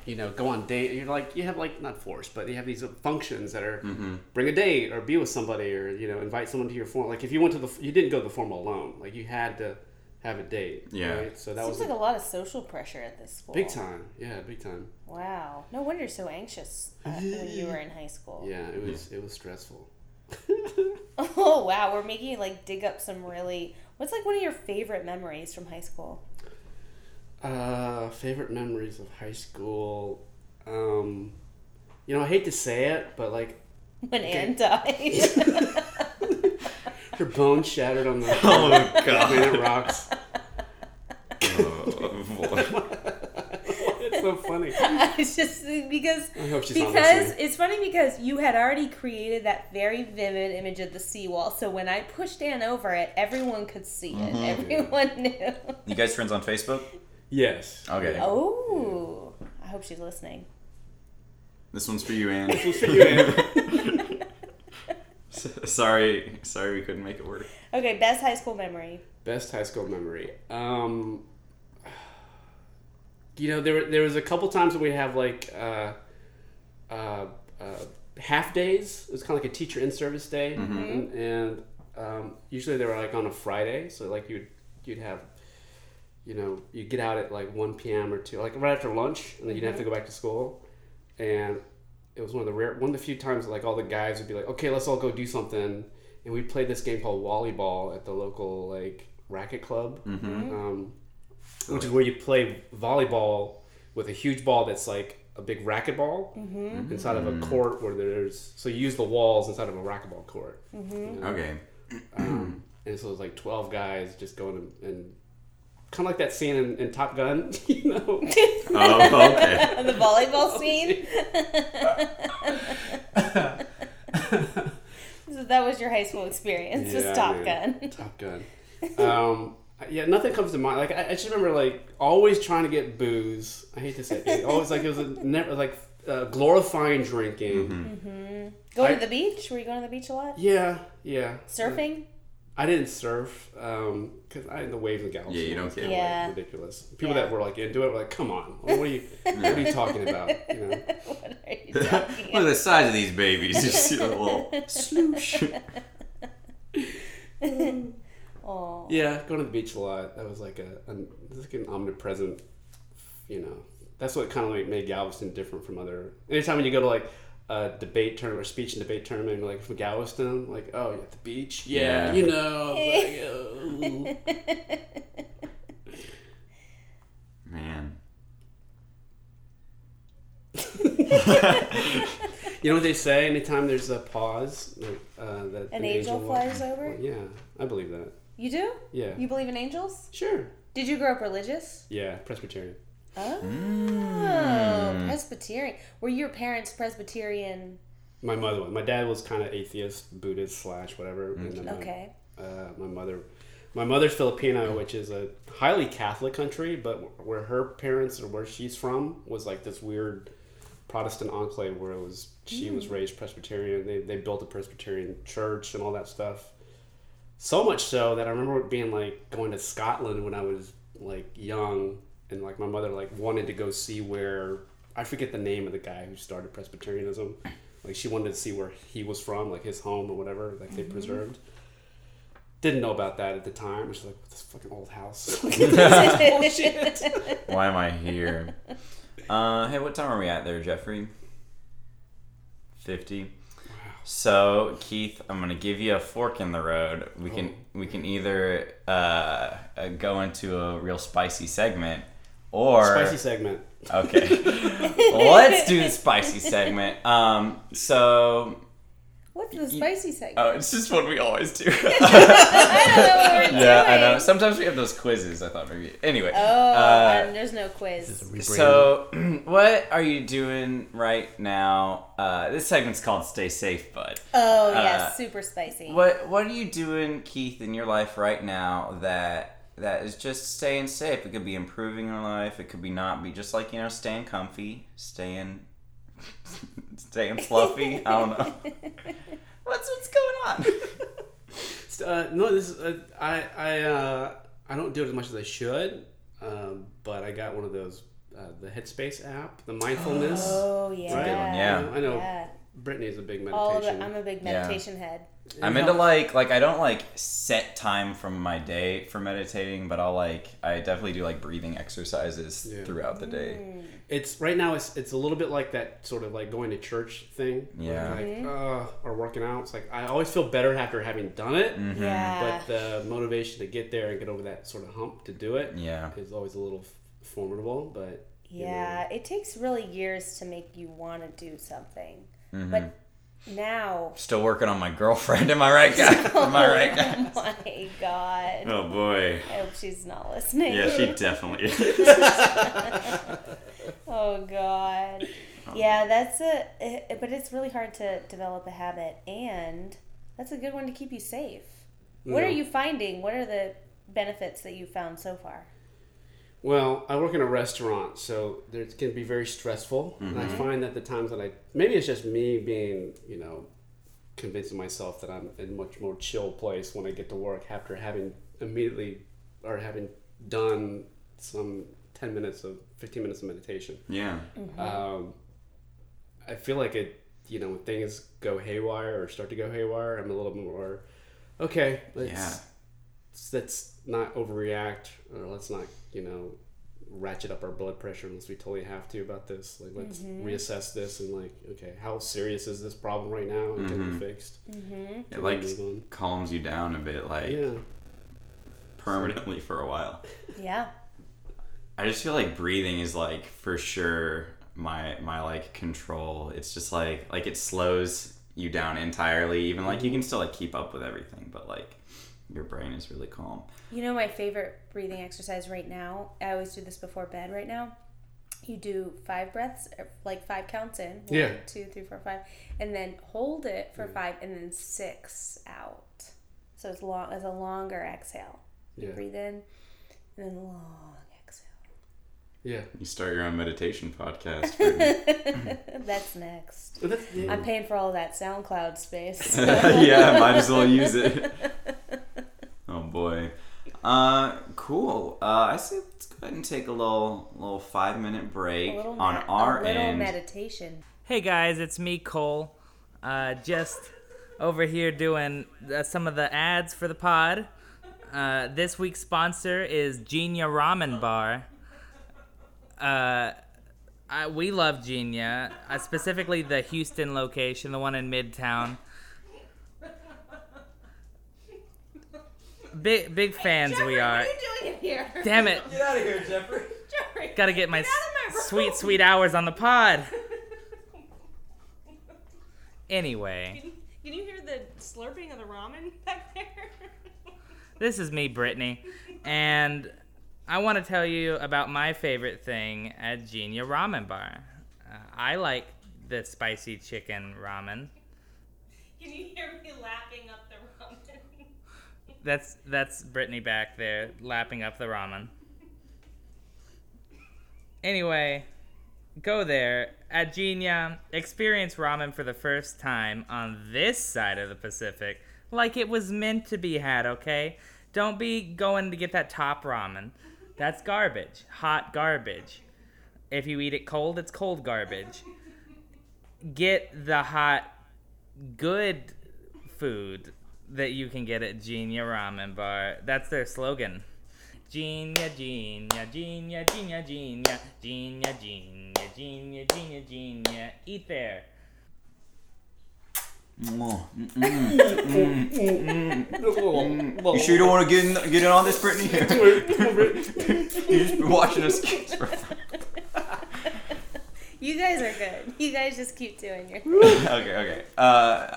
You know, go on date. You're like, you have like, not forced, but you have these functions that are mm-hmm. bring a date or be with somebody or, you know, invite someone to your formal. Like if you went to the, you didn't go to the formal alone. Like you had to have a date. Yeah. Right? So that Seems was like a, a lot of social pressure at this school. Big time. Yeah. Big time. Wow. No wonder you're so anxious uh, when you were in high school. Yeah. It was, it was stressful. Oh, wow. We're making you like dig up some really, what's like one of your favorite memories from high school? Uh, favorite memories of high school. Um, you know, I hate to say it, but like when Anne died, her bone shattered on the. Oh God! Man, it rocks. Oh, boy. It's so funny. It's just because I hope she's because it's funny because you had already created that very vivid image of the seawall. So when I pushed Anne over it, everyone could see it. Mm-hmm. Everyone yeah. knew. You guys friends on Facebook? Yes. Okay. Oh, I hope she's listening. This one's for you, Anne. This one's for you, Anne. Sorry, sorry we couldn't make it work. Okay, best high school memory. Best high school memory. Um, you know, there there was a couple times when we have like uh, uh, uh, half days. It was kind of like a teacher in service day, mm-hmm. and, and um, usually they were like on a Friday, so like you'd you'd have. You know, you get out at like one p.m. or two, like right after lunch, and then you'd have to go back to school. And it was one of the rare, one of the few times like all the guys would be like, okay, let's all go do something. And we played this game called volleyball at the local like racket club, mm-hmm. um, which is where you play volleyball with a huge ball that's like a big racquetball mm-hmm. inside of a court where there's, so you use the walls inside of a racquetball court. Mm-hmm. You know? Okay. Um, and so it was like twelve guys just going and, and kind of like that scene in, in Top Gun, you know? Oh, okay. The volleyball scene? So that was your high school experience, yeah, just Top man. Gun. Top Gun. Um, yeah, nothing comes to mind. Like, I, I just remember, like, always trying to get booze. I hate to say it. Always, like, it was a, never, like, uh, glorifying drinking. Mm-hmm. Mm-hmm. Going I, to the beach? Were you going to the beach a lot? Yeah, yeah. Surfing? Yeah. I didn't surf um, because I the waves and gals. Yeah, you don't care. Yeah. Like, ridiculous. People yeah. that were like into it were like, "Come on, what are you? What are you talking about? You know? What are you talking about? Look at the size of these babies. Just you know, a little sloosh." Aww. Yeah, going to the beach a lot. That was like a, a like an omnipresent. You know, that's what kind of like made Galveston different from other. Anytime when you go to like. Uh, debate tournament or speech and debate tournament like from Galveston, like oh at the beach, yeah, yeah. you know, like, oh. Man. You know what they say? Anytime there's a pause, like, uh, that an, an angel, angel flies will, over. Well, yeah, I believe that. You do? Yeah. You believe in angels? Sure. Did you grow up religious? Yeah, Presbyterian. Oh, mm. Presbyterian. Were your parents Presbyterian? My mother was. My dad was kind of atheist, Buddhist, slash whatever. Mm. And my, okay. Uh, my mother, my mother's Filipino, which is a highly Catholic country, but where her parents or where she's from was like this weird Protestant enclave where it was. She mm. was raised Presbyterian. They they built a Presbyterian church and all that stuff. So much so that I remember it being like going to Scotland when I was like young. And, like, my mother, like, wanted to go see where... I forget the name of the guy who started Presbyterianism. Like, she wanted to see where he was from, like, his home or whatever, like, they mm-hmm. preserved. Didn't know about that at the time. She's like, what this fucking old house? Bullshit. Why am I here? Uh, hey, what time are we at there, Jeffrey? fifty. So Keith, I'm gonna give you a fork in the road. We can we can either uh, go into a real spicy segment or spicy segment. Okay, well, let's do the spicy segment. Um, so what's the spicy segment? Oh, it's just what we always do. I don't know what we're yeah, doing. I know. Sometimes we have those quizzes. I thought maybe anyway. Oh, uh, um, there's no quiz. So what are you doing right now? Uh, this segment's called Stay Safe, Bud. Oh, yeah, uh, super spicy. What What are you doing, Keith, in your life right now that that is just staying safe? It could be improving your life. It could be not be just like, you know, staying comfy, staying, staying fluffy. I don't know. What's What's going on? uh, no, this is, uh, I I uh, I don't do it as much as I should, um, but I got one of those. Uh, the Headspace app, the mindfulness. Oh yeah, right? yeah. I know. Yeah. Brittany is a big meditation. All the, I'm a big meditation yeah. head. I'm into like like I don't like set time from my day for meditating, but I'll like I definitely do like breathing exercises yeah. throughout the day. Mm. It's right now it's it's a little bit like that sort of like going to church thing. Yeah. Like, mm-hmm. uh, or working out. It's like I always feel better after having done it. Mm-hmm. Yeah. But the motivation to get there and get over that sort of hump to do it. Yeah. Is always a little formidable, but yeah, you know. It takes really years to make you want to do something. Mm-hmm. But now, still working on my girlfriend. Am I right, guys? Am I right, guys? Oh my god! Oh boy! I hope she's not listening. Yeah, she definitely is. Oh god! Yeah, that's a. But it's really hard to develop a habit, and that's a good one to keep you safe. Yeah. What are you finding? What are the benefits that you found so far? Well, I work in a restaurant, so it can be very stressful. Mm-hmm. And I find that the times that I, maybe it's just me being, you know, convincing myself that I'm in a much more chill place when I get to work after having immediately, or having done some ten minutes of, fifteen minutes of meditation. Yeah. Mm-hmm. Um, I feel like it, you know, when things go haywire or start to go haywire, I'm a little more, okay, let's, yeah. let's not overreact, or let's not, you know, ratchet up our blood pressure unless we totally have to about this. Like, let's mm-hmm. reassess this and like, okay, how serious is this problem right now? And mm-hmm. can be fixed. Mm-hmm. It like calms you down a bit, like yeah. permanently for a while. Yeah. I just feel like breathing is like for sure my my like control. It's just like like it slows you down entirely. Even like you can still like keep up with everything, but like your brain is really calm. You know, my favorite breathing exercise right now, I always do this before bed right now. You do five breaths, like five counts in. One, yeah. two, three, four, five. And then hold it for five and then six out. So it's, long, it's a longer exhale. You yeah. breathe in and then long exhale. Yeah. You start your own meditation podcast. For... That's next. Well, that's, yeah. I'm paying for all of that SoundCloud space. So. Yeah, might as well use it. Oh boy, uh, cool. Uh, I say let's go ahead and take a little, little five minute break on ma- our a little end. Meditation. Hey guys, it's me, Cole. Uh, just over here doing uh, some of the ads for the pod. Uh, this week's sponsor is Genia Ramen Bar. Uh, I, we love Genia, uh, specifically the Houston location, the one in Midtown. Big big fans Jeffrey, we are. What are you doing in here? Damn it. Get out of here, Jeffrey. Jeffrey, gotta get, get my, my sweet, sweet hours on the pod. Anyway. Can, can you hear the slurping of the ramen back there? This is me, Brittany. And I want to tell you about my favorite thing at Genia Ramen Bar. Uh, I like the spicy chicken ramen. Can you hear me lapping up the ramen? That's that's Brittany back there, lapping up the ramen. Anyway, go there. At Genia, experience ramen for the first time on this side of the Pacific like it was meant to be had, okay? Don't be going to get that top ramen. That's garbage. Hot garbage. If you eat it cold, it's cold garbage. Get the hot, good food that you can get at Genia Ramen Bar. That's their slogan. Genia, Genia, Genia, Genia, Genia, Genia, Genia, Genia, Genia, Genia. Eat there. You sure you don't want to get in, get in on this, Brittany? You just be watching us kiss forever. You guys are good. You guys just keep doing your thing. Okay, okay. Uh,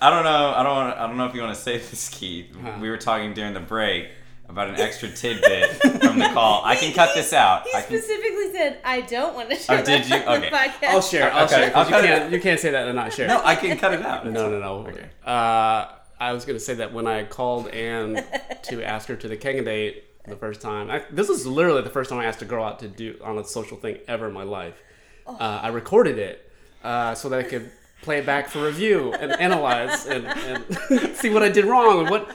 I don't know. I don't. Wanna, I don't know if you want to say this, Keith. Huh. We were talking during the break about an extra tidbit from the call. I can cut this out. He specifically can... said, I don't want to share oh, did you? Okay. On the podcast. I'll share. I'll okay. share. I'll you, can't, you can't say that and not share. No, I can cut it out. No, no, no. Okay. Uh, I was going to say that when I called Anne to ask her to the Kenga date the first time, I, this is literally the first time I asked a girl out to do on a social thing ever in my life. Oh. Uh, I recorded it uh, so that I could play it back for review and analyze and, and see what I did wrong and what...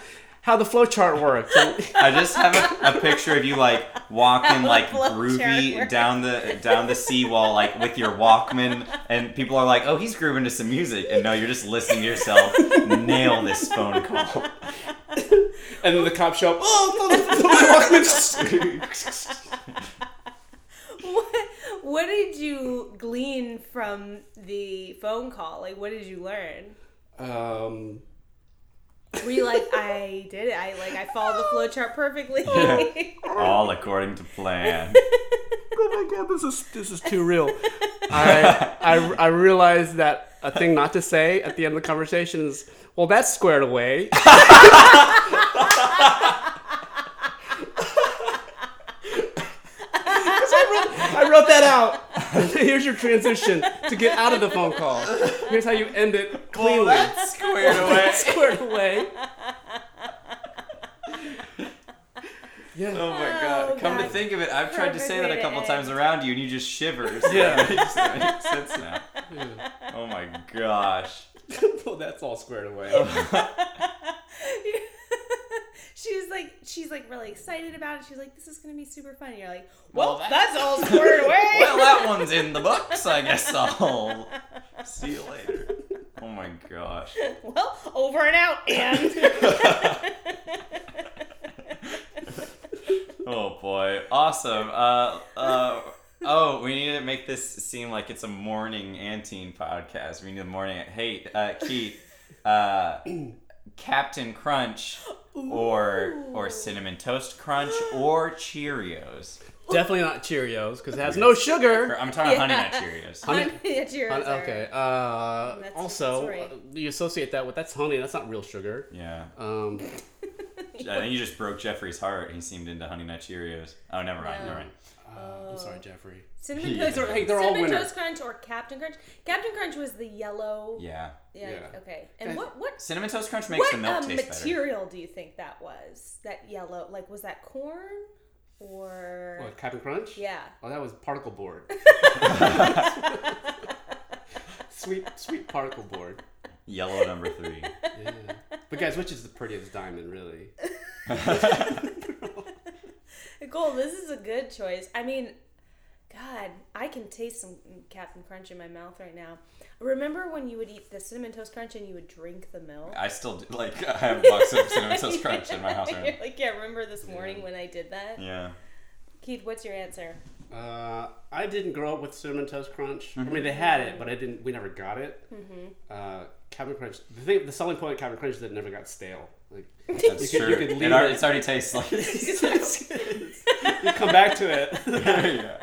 how the flowchart works. I just have a, a picture of you like walking like groovy down the down the seawall like with your Walkman, and people are like, "Oh, he's grooving to some music," and no, you're just listening to yourself nail this phone call. And then the cops show up. Oh, the, the Walkman. What, what did you glean from the phone call? Like, what did you learn? Um. Were you like, I did it. I like I followed the flowchart perfectly. Yeah. All according to plan. Oh my god, this is this is too real. I, I I realized that a thing not to say at the end of the conversation is, well, that's squared away. I wrote that out. Here's your transition to get out of the phone call. Here's how you end it cleanly. Well, that's squared away. That's squared away. Yeah. Oh, my God. Oh, Come God. to think of it, I've tried Perfect to say that a couple times around you, and you just shiver. So yeah. It makes, it makes sense now. Yeah. Oh, my gosh. Well, that's all squared away. She was like, she's like really excited about it. She's like, this is going to be super fun. And you're like, well, well that's, that's all squared away. Well, that one's in the books. I guess I'll see you later. Oh my gosh. Well, over and out, and. Oh boy. Awesome. Uh, uh, oh, we need to make this seem like it's a morning and teen podcast. We need a morning. Hey, uh, Keith, uh, Captain Crunch. Ooh. Or or Cinnamon Toast Crunch or Cheerios. Definitely not Cheerios because it has no sugar. Or, I'm talking yeah. Honey Nut Cheerios. Honey Nut Cheerios. Hun- okay. Uh, that's, also, that's right. uh, you associate that with that's honey. That's not real sugar. Yeah. Um, I think you just broke Jeffrey's heart. He seemed into Honey Nut Cheerios. Oh, never mind. No. Never mind. Uh, I'm sorry, Jeffrey. Cinnamon yeah. Toast, or, hey, they're Cinnamon all Toast Crunch or Captain Crunch. Captain Crunch was the yellow. Yeah. Yeah. yeah. Okay. And what, what Cinnamon Toast Crunch makes what, the milk um, taste better. What material do you think that was? That yellow, like, was that corn or? What, Captain Crunch? Yeah. Oh, that was particle board. sweet, sweet particle board. Yellow number three. Yeah. But guys, which is the prettiest diamond, really? Nicole, this is a good choice. I mean, God, I can taste some Captain Crunch in my mouth right now. Remember when you would eat the Cinnamon Toast Crunch and you would drink the milk? I still do. Like, I have a box of Cinnamon Toast Crunch in my house right now. You're like, yeah, remember this morning yeah. when I did that? Yeah. Keith, what's your answer? Uh, I didn't grow up with Cinnamon Toast Crunch. Mm-hmm. I mean, they had it, but I didn't. We never got it. Mm-hmm. Uh, Captain Crunch. The thing, the selling point of Captain Crunch is that it never got stale. Like, that's you true. Could, you could leave it already, it's already tastes like it's, you come back to it, yeah,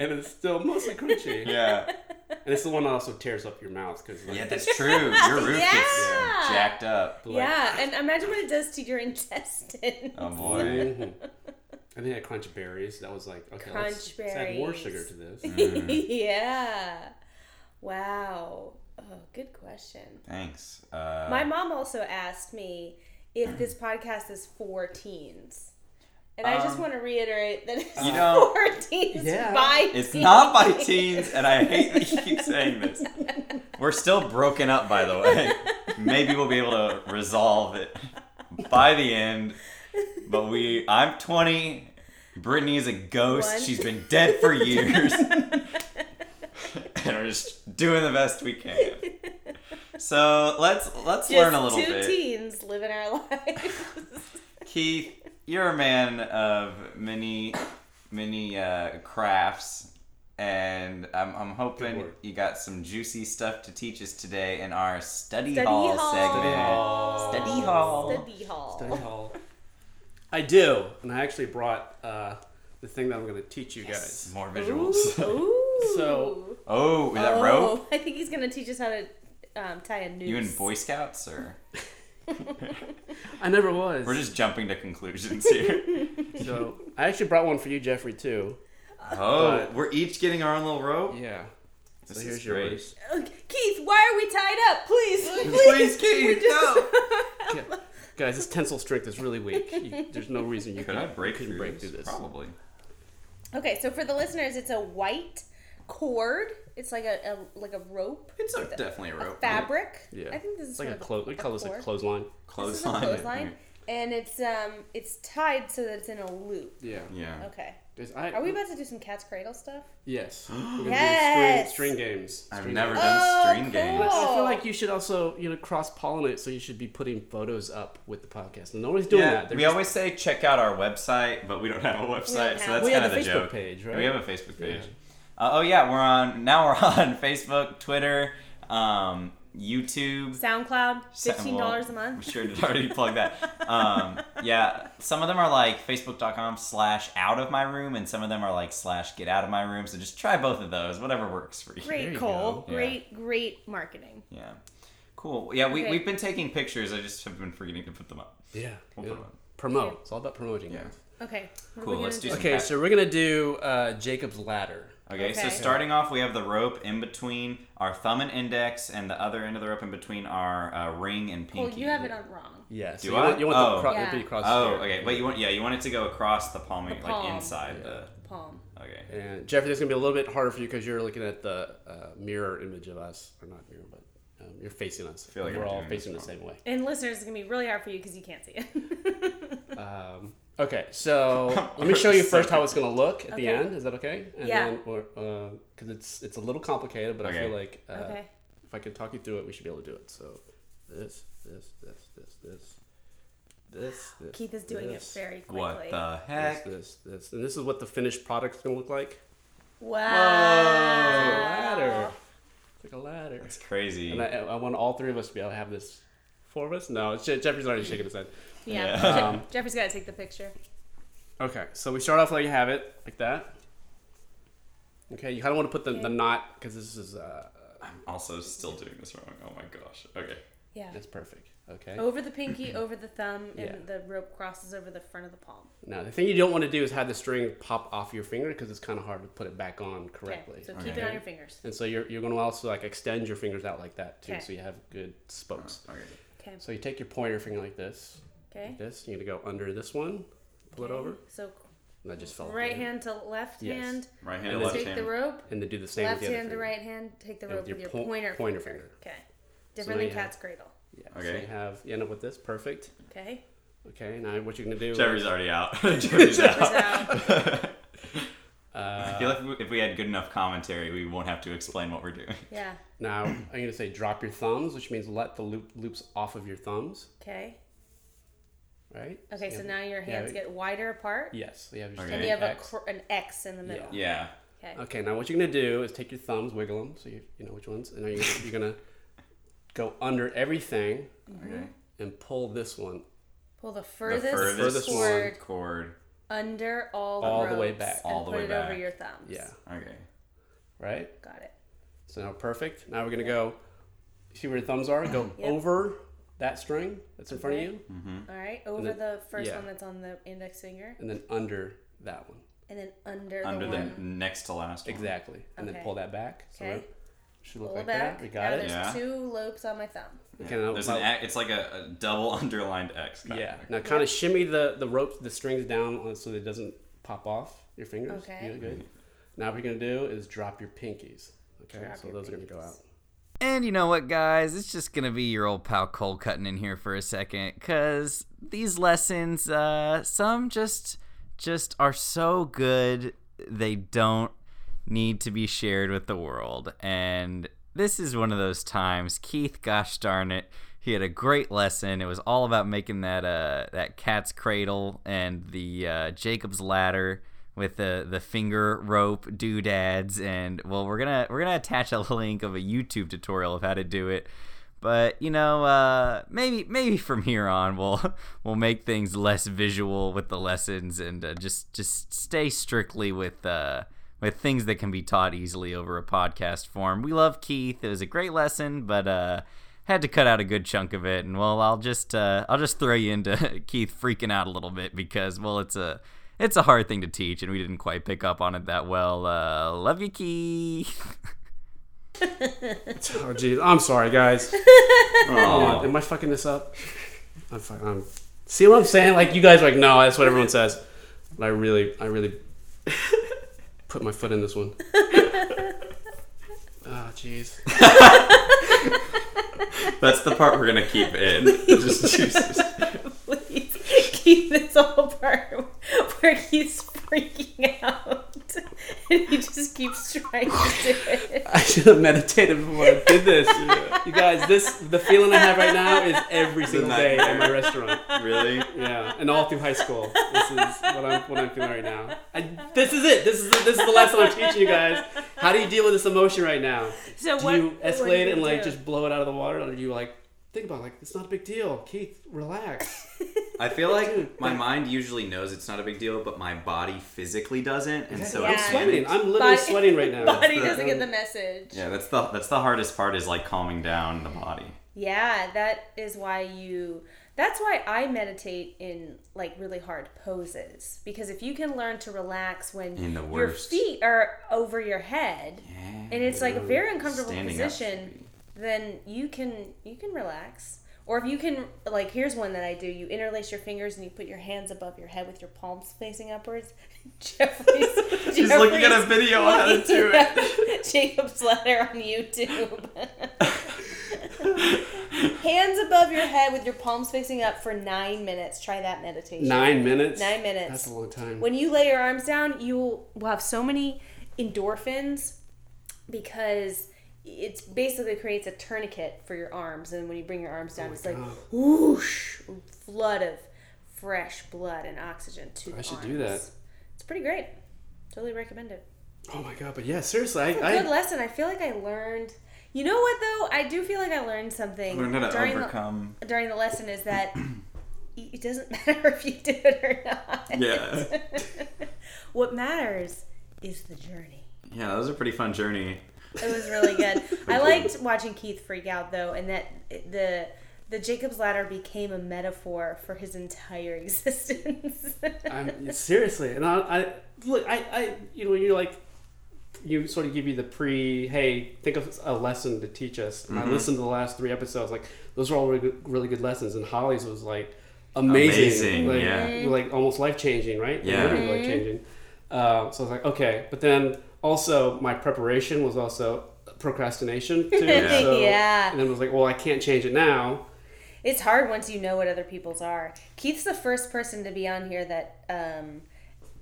and it's still mostly crunchy. Yeah, and it's the one that also tears up your mouth because like, yeah, that's true. Your roof yeah. gets yeah, jacked up. Like, yeah, and imagine what it does to your intestines. Oh boy. Mm-hmm. I think I crunch berries. That was like okay, crunch let's, berries. Let's add more sugar to this. Mm. Yeah. Wow. Oh, good question. Thanks. Uh, My mom also asked me if this podcast is for teens. And um, I just want to reiterate that it's you know, for teens yeah. by it's teens. It's not by teens, and I hate that you keep saying this. We're still broken up, by the way. Maybe we'll be able to resolve it by the end. But we, I'm twenty. Brittany is a ghost. One. She's been dead for years. And we're just doing the best we can. So let's let's just learn a little two bit. Two teens living our lives. Keith, you're a man of many, many uh, crafts And I'm, I'm hoping you got some juicy stuff to teach us today in our study, study hall, hall segment. Study hall. Study hall. Study hall. I do. And I actually brought uh, the thing that I'm going to teach you yes. guys. More visuals. Ooh. so, oh, is that oh, rope? I think he's going to teach us how to um, tie a noose. You in Boy Scouts or? I never was. We're just jumping to conclusions here. So I actually brought one for you, Jeffrey, too. Oh, but we're each getting our own little rope? Yeah. This so here's your race. Uh, Keith, why are we tied up? Please, please, please Keith, no. yeah. Guys, this tensile strength is really weak. You, there's no reason you Could can, I break couldn't through break through this. Probably. Okay, so for the listeners, it's a white cord. It's like a, a like a rope. It's a, definitely a rope. A fabric. Yeah. I think this is it's like a clo- We call this a clothesline. Clothesline. Clothesline. And it's um it's tied so that it's in a loop. Yeah. Yeah. Okay. I, Are we about to do some cat's cradle stuff? Yes. We're yes. String, string games. String I've never games. done oh, string cool. games. I feel like you should also, you know, cross-pollinate. So you should be putting photos up with the podcast. And nobody's doing yeah, that. They're we just... always say check out our website, but we don't have a website, have... so that's we kind of the joke. We have a Facebook page, right? We have a Facebook page. Yeah. Uh, oh yeah, we're on now. We're on Facebook, Twitter, um, YouTube, SoundCloud. Fifteen dollars well, a month. I'm sure did already plug that. Um, yeah, some of them are like facebook dot com slash out of my room, and some of them are like slash get out of my room. So just try both of those, whatever works for you. Great, you Cole. Go. Great, yeah. great marketing. Yeah, cool. Yeah, we okay. we've been taking pictures. I just have been forgetting to put them up. Yeah, we'll yeah. put them up. Promote. Yeah. It's all about promoting. Yeah. yeah. Okay. Cool. Let's do. do? Some okay, so we're gonna do uh, Jacob's Ladder. Okay, okay, so starting off, we have the rope in between our thumb and index, and the other end of the rope in between our uh, ring and pinky. Well, you have it on wrong. Yes. Yeah, so Do you I? Want, you want oh. the cro- yeah. across Oh, here. okay. But you want, yeah, you want it to go across the palm, the palm. like inside yeah. the palm. Okay. And Jeffrey, this is gonna be a little bit harder for you because you're looking at the uh, mirror image of us, or not mirror, but. Um, you're facing us. I feel like we're all facing the same way. And listeners, it's going to be really hard for you because you can't see it. um, okay, so let me show you first how it's going to look at okay. the end. Is that okay? And yeah. Because uh, it's it's a little complicated, but okay. I feel like uh, okay. if I could talk you through it, we should be able to do it. So this, this, this, this, this, this, this. Keith is doing this. it very quickly. What the heck? This, this, this. And this is what the finished product's going to look like. Wow. Whoa. Ladder. Like a ladder. That's crazy. And I, I want all three of us to be able to have this. Four of us? No, Jeffrey's already shaking his head. Yeah. yeah. Um, Jeffrey's got to take the picture. Okay, so we start off like you have it, like that. Okay, you kind of want to put the, okay. the knot, because this is... Uh, I'm also still doing this wrong. Oh my gosh. Okay. Yeah. That's perfect. Okay. Over the pinky, over the thumb, and yeah. the rope crosses over the front of the palm. Now, the thing you don't want to do is have the string pop off your finger, because it's kind of hard to put it back on correctly. Okay. So keep okay. it on your fingers. And so you're you're going to also like extend your fingers out like that, too, okay. so you have good spokes. Okay. okay. So you take your pointer finger like this. Okay. Like this. You're going to go under this one, pull okay. it over. So and I just fell right over. hand to left yes. hand. Right hand to left hand. Take the rope. And then do the same left with the hand to right hand. Take the rope with your, your po- pointer, pointer finger. finger. Okay. Different so than cat's have, cradle. Yeah. Okay. So you have you end up with this. Perfect. Okay. Okay. Now what you're gonna do? Jeffrey's is, already out. Jeffrey's out. out. uh, I feel like if we had good enough commentary, we won't have to explain what we're doing. Yeah. Now I'm gonna say drop your thumbs, which means let the loop loops off of your thumbs. Okay. Right. Okay. So, so now your hands yeah, get wider apart. Yes. So you have your okay. and you have X. A cr- an X in the middle. Yeah. yeah. Okay. Okay. Now what you're gonna do is take your thumbs, wiggle them, so you you know which ones, and now you're gonna, you're gonna go under everything okay. and pull this one. Pull the furthest, the furthest cord, cord under all the all ropes the way back. All the put way it back. Over your thumbs. Yeah. Okay. Right? Got it. So now perfect. Now we're going to go, see where your thumbs are? Go yep. over that string that's in okay. front of you. Mm-hmm. All right. Over then, the first yeah. one that's on the index finger. And then under that one. And then under, under the Under the next to last one. Exactly. And okay. then pull that back. So okay. Should look Pull like back. that. We got now it. There's yeah. two loops on my thumb. Okay, now, there's well, an, it's like a, a double underlined X. Yeah. Of. Now kind yeah. of shimmy the, the rope, the strings down so that it doesn't pop off your fingers. Okay. You good. Now what we're going to do is drop your pinkies. Okay. Drop so those pinkies. Are going to go out. And you know what, guys? It's just going to be your old pal Cole cutting in here for a second because these lessons, uh, some just just are so good they don't need to be shared with the world. And this is one of those times. Keith, gosh darn it, he had a great lesson. It was all about making that uh that cat's cradle and the uh Jacob's ladder with the the finger rope doodads, and well, we're gonna we're gonna attach a link of a YouTube tutorial of how to do it. But you know, uh, maybe maybe from here on, we'll we'll make things less visual with the lessons, and uh, just just stay strictly with uh, with things that can be taught easily over a podcast form. We love Keith; it was a great lesson, but uh, had to cut out a good chunk of it. And well, I'll just uh, I'll just throw you into Keith freaking out a little bit, because well, it's a it's a hard thing to teach, and we didn't quite pick up on it that well. Uh, love you, Keith. Oh jeez, I'm sorry guys. Oh, am I fucking this up? I'm fucking. I'm... See what I'm saying? Like you guys are like, no, that's what everyone says. But I really, I really put my foot in this one. Oh jeez. That's the part we're gonna keep in. Please, just, Jesus. Please keep this whole part where he's freaking out. And he just keeps trying to do it. I should have meditated before I did this. Yeah. You guys, this the feeling I have right now is every single day at my restaurant. Really? Yeah. And all through high school. This is what I'm what I'm feeling right now. I, this is it. This is the, this is the lesson I'm teaching you guys. How do you deal with this emotion right now? So do what, you escalate it and like do? Just blow it out of the water, or do you like think about it, like it's not a big deal, Keith, relax? I feel like my mind usually knows it's not a big deal, but my body physically doesn't, and yeah, so yeah. I'm sweating. I'm literally body, sweating right now. Body doesn't um, get the message. Yeah, that's the that's the hardest part, is like calming down the body. Yeah, that is why you. That's why I meditate in like really hard poses, because if you can learn to relax when your feet are over your head, yeah, and it's like a very uncomfortable position, then you can you can relax. Or if you can, like, here's one that I do. You interlace your fingers and you put your hands above your head with your palms facing upwards. Jeffrey's, She's Jeffrey's looking at a video on how to do it. Jacob's Ladder on YouTube. Hands above your head with your palms facing up for nine minutes. Try that meditation. Nine minutes? Nine minutes. That's a long time. When you lay your arms down, you will have so many endorphins, because... it basically creates a tourniquet for your arms, and when you bring your arms down, oh it's like God. Whoosh, flood of fresh blood and oxygen to the I should arms. Do that. It's pretty great. Totally recommend it. Oh my God, but yeah, seriously. It's I, a good I, lesson. I feel like I learned... You know what, though? I do feel like I learned something. Learned how to during overcome... The, during the lesson is that it doesn't matter if you did it or not. Yeah. What matters is the journey. Yeah, that was a pretty fun journey. It was really good. I liked watching Keith freak out, though, and that the the Jacob's Ladder became a metaphor for his entire existence. I'm, seriously, and I, I look, I, I, you know, you're like, you sort of give you the pre, hey, think of a lesson to teach us. And mm-hmm. I listened to the last three episodes, like those are all really good, really good lessons, and Holly's was like amazing, amazing like, yeah, mm-hmm. like almost life changing, right? Yeah, mm-hmm. life changing. Uh, so I was like, okay, but then. Also, my preparation was also procrastination, too. Yeah. So, yeah. And then I was like, well, I can't change it now. It's hard once you know what other people's are. Keith's the first person to be on here that um,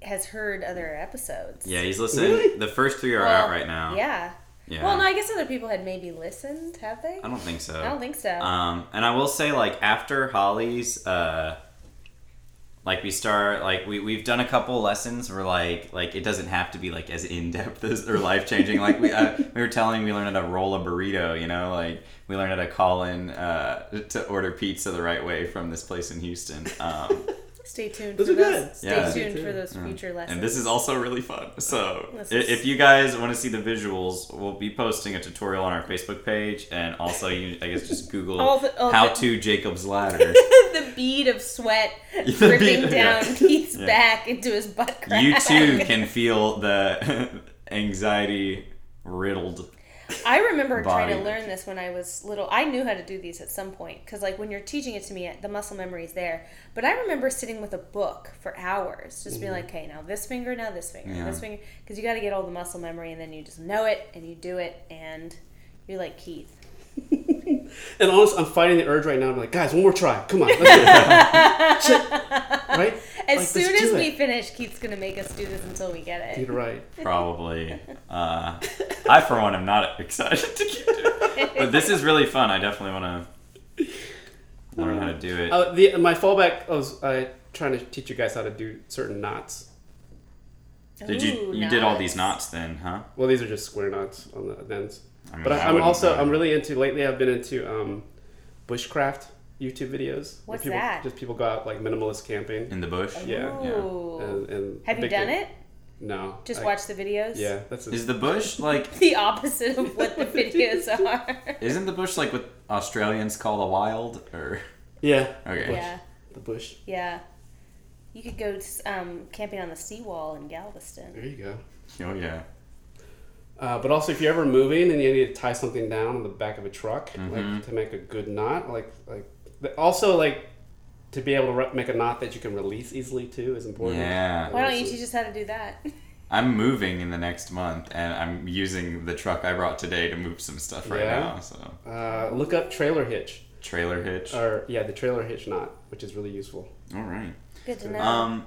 has heard other episodes. Yeah, he's listening. Really? The first three are well, out right now. Yeah. Yeah. Well, no, I guess other people had maybe listened, have they? I don't think so. I don't think so. Um, and I will say, like, after Holly's... Uh, Like we start, like we we've done a couple lessons where like like it doesn't have to be like as in depth as or life changing. Like we uh, we were telling, we learned how to roll a burrito, you know, like we learned how to call in uh, to order pizza the right way from this place in Houston. Um, Stay tuned. Those for are those. Good. Stay yeah. tuned for those future yeah. lessons. And this is also really fun. So is... if you guys want to see the visuals, we'll be posting a tutorial on our Facebook page, and also you, I guess, just Google all the, all how the... to Jacob's Ladder. The bead of sweat dripping down yeah. Keith's yeah. back into his butt crack. You too can feel the anxiety riddled. I remember body. Trying to learn this when I was little. I knew how to do these at some point, because like when you're teaching it to me, the muscle memory is there. But I remember sitting with a book for hours, just mm-hmm. being like, okay, now this finger, now this finger, yeah. this finger, because you got to get all the muscle memory, and then you just know it and you do it, and you're like Keith. And honestly, I'm fighting the urge right now. I'm like, guys, one more try. Come on, let's do it. Right? As like, soon as we it. finish, Keith's gonna make us do this until we get it. You're right. Probably. Uh, I, for one, am not excited to keep doing it, but this is really fun. I definitely want to learn how to do it. Uh, the, my fallback was uh, trying to teach you guys how to do certain knots. Did Ooh, you you nice. did all these knots then, huh? Well, these are just square knots on the ends. I mean, but I, I'm also, I'm really into, lately I've been into um, bushcraft YouTube videos. What's people, that? Just people go out like minimalist camping. In the bush? Yeah. yeah. And, and Have you done it? No. Just I, watch the videos? Yeah. That's a, Is the bush like... the opposite of what the videos are. Isn't the bush like what Australians call the wild? Or Yeah. Okay. Yeah. The bush. Yeah. You could go um, camping on the seawall in Galveston. There you go. Oh, yeah. Uh, but also, if you're ever moving and you need to tie something down on the back of a truck, mm-hmm. like to make a good knot, like like also like to be able to re- make a knot that you can release easily too is important. Yeah. Why don't you teach us how to do that? I'm moving in the next month, and I'm using the truck I brought today to move some stuff right yeah. now. So uh, look up trailer hitch. Trailer hitch. Or yeah, the trailer hitch knot, which is really useful. All right. Good to know. Um,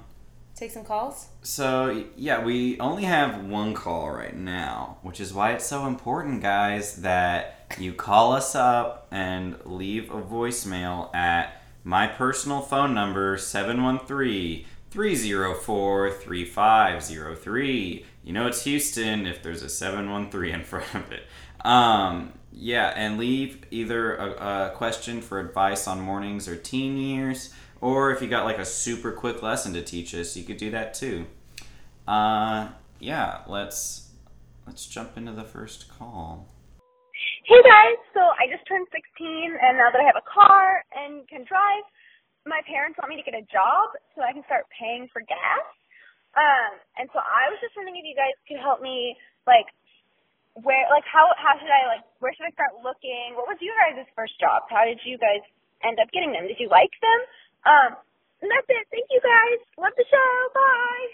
Take some calls? So, yeah, we only have one call right now, which is why it's so important, guys, that you call us up and leave a voicemail at my personal phone number, seven one three, three zero four, three five zero three. You know it's Houston if there's a seven one three in front of it. Um, yeah, and leave either a, a question for advice on mornings or teen years, or if you got like a super quick lesson to teach us, you could do that too. Uh, yeah, let's let's jump into the first call. Hey guys, so I just turned sixteen, and now that I have a car and can drive, my parents want me to get a job so I can start paying for gas. Um, and so I was just wondering if you guys could help me, like, where, like, how how should I, like, where should I start looking? What was your guys' first job? How did you guys end up getting them? Did you like them? Um, and that's it. Thank you guys. Love the show. Bye.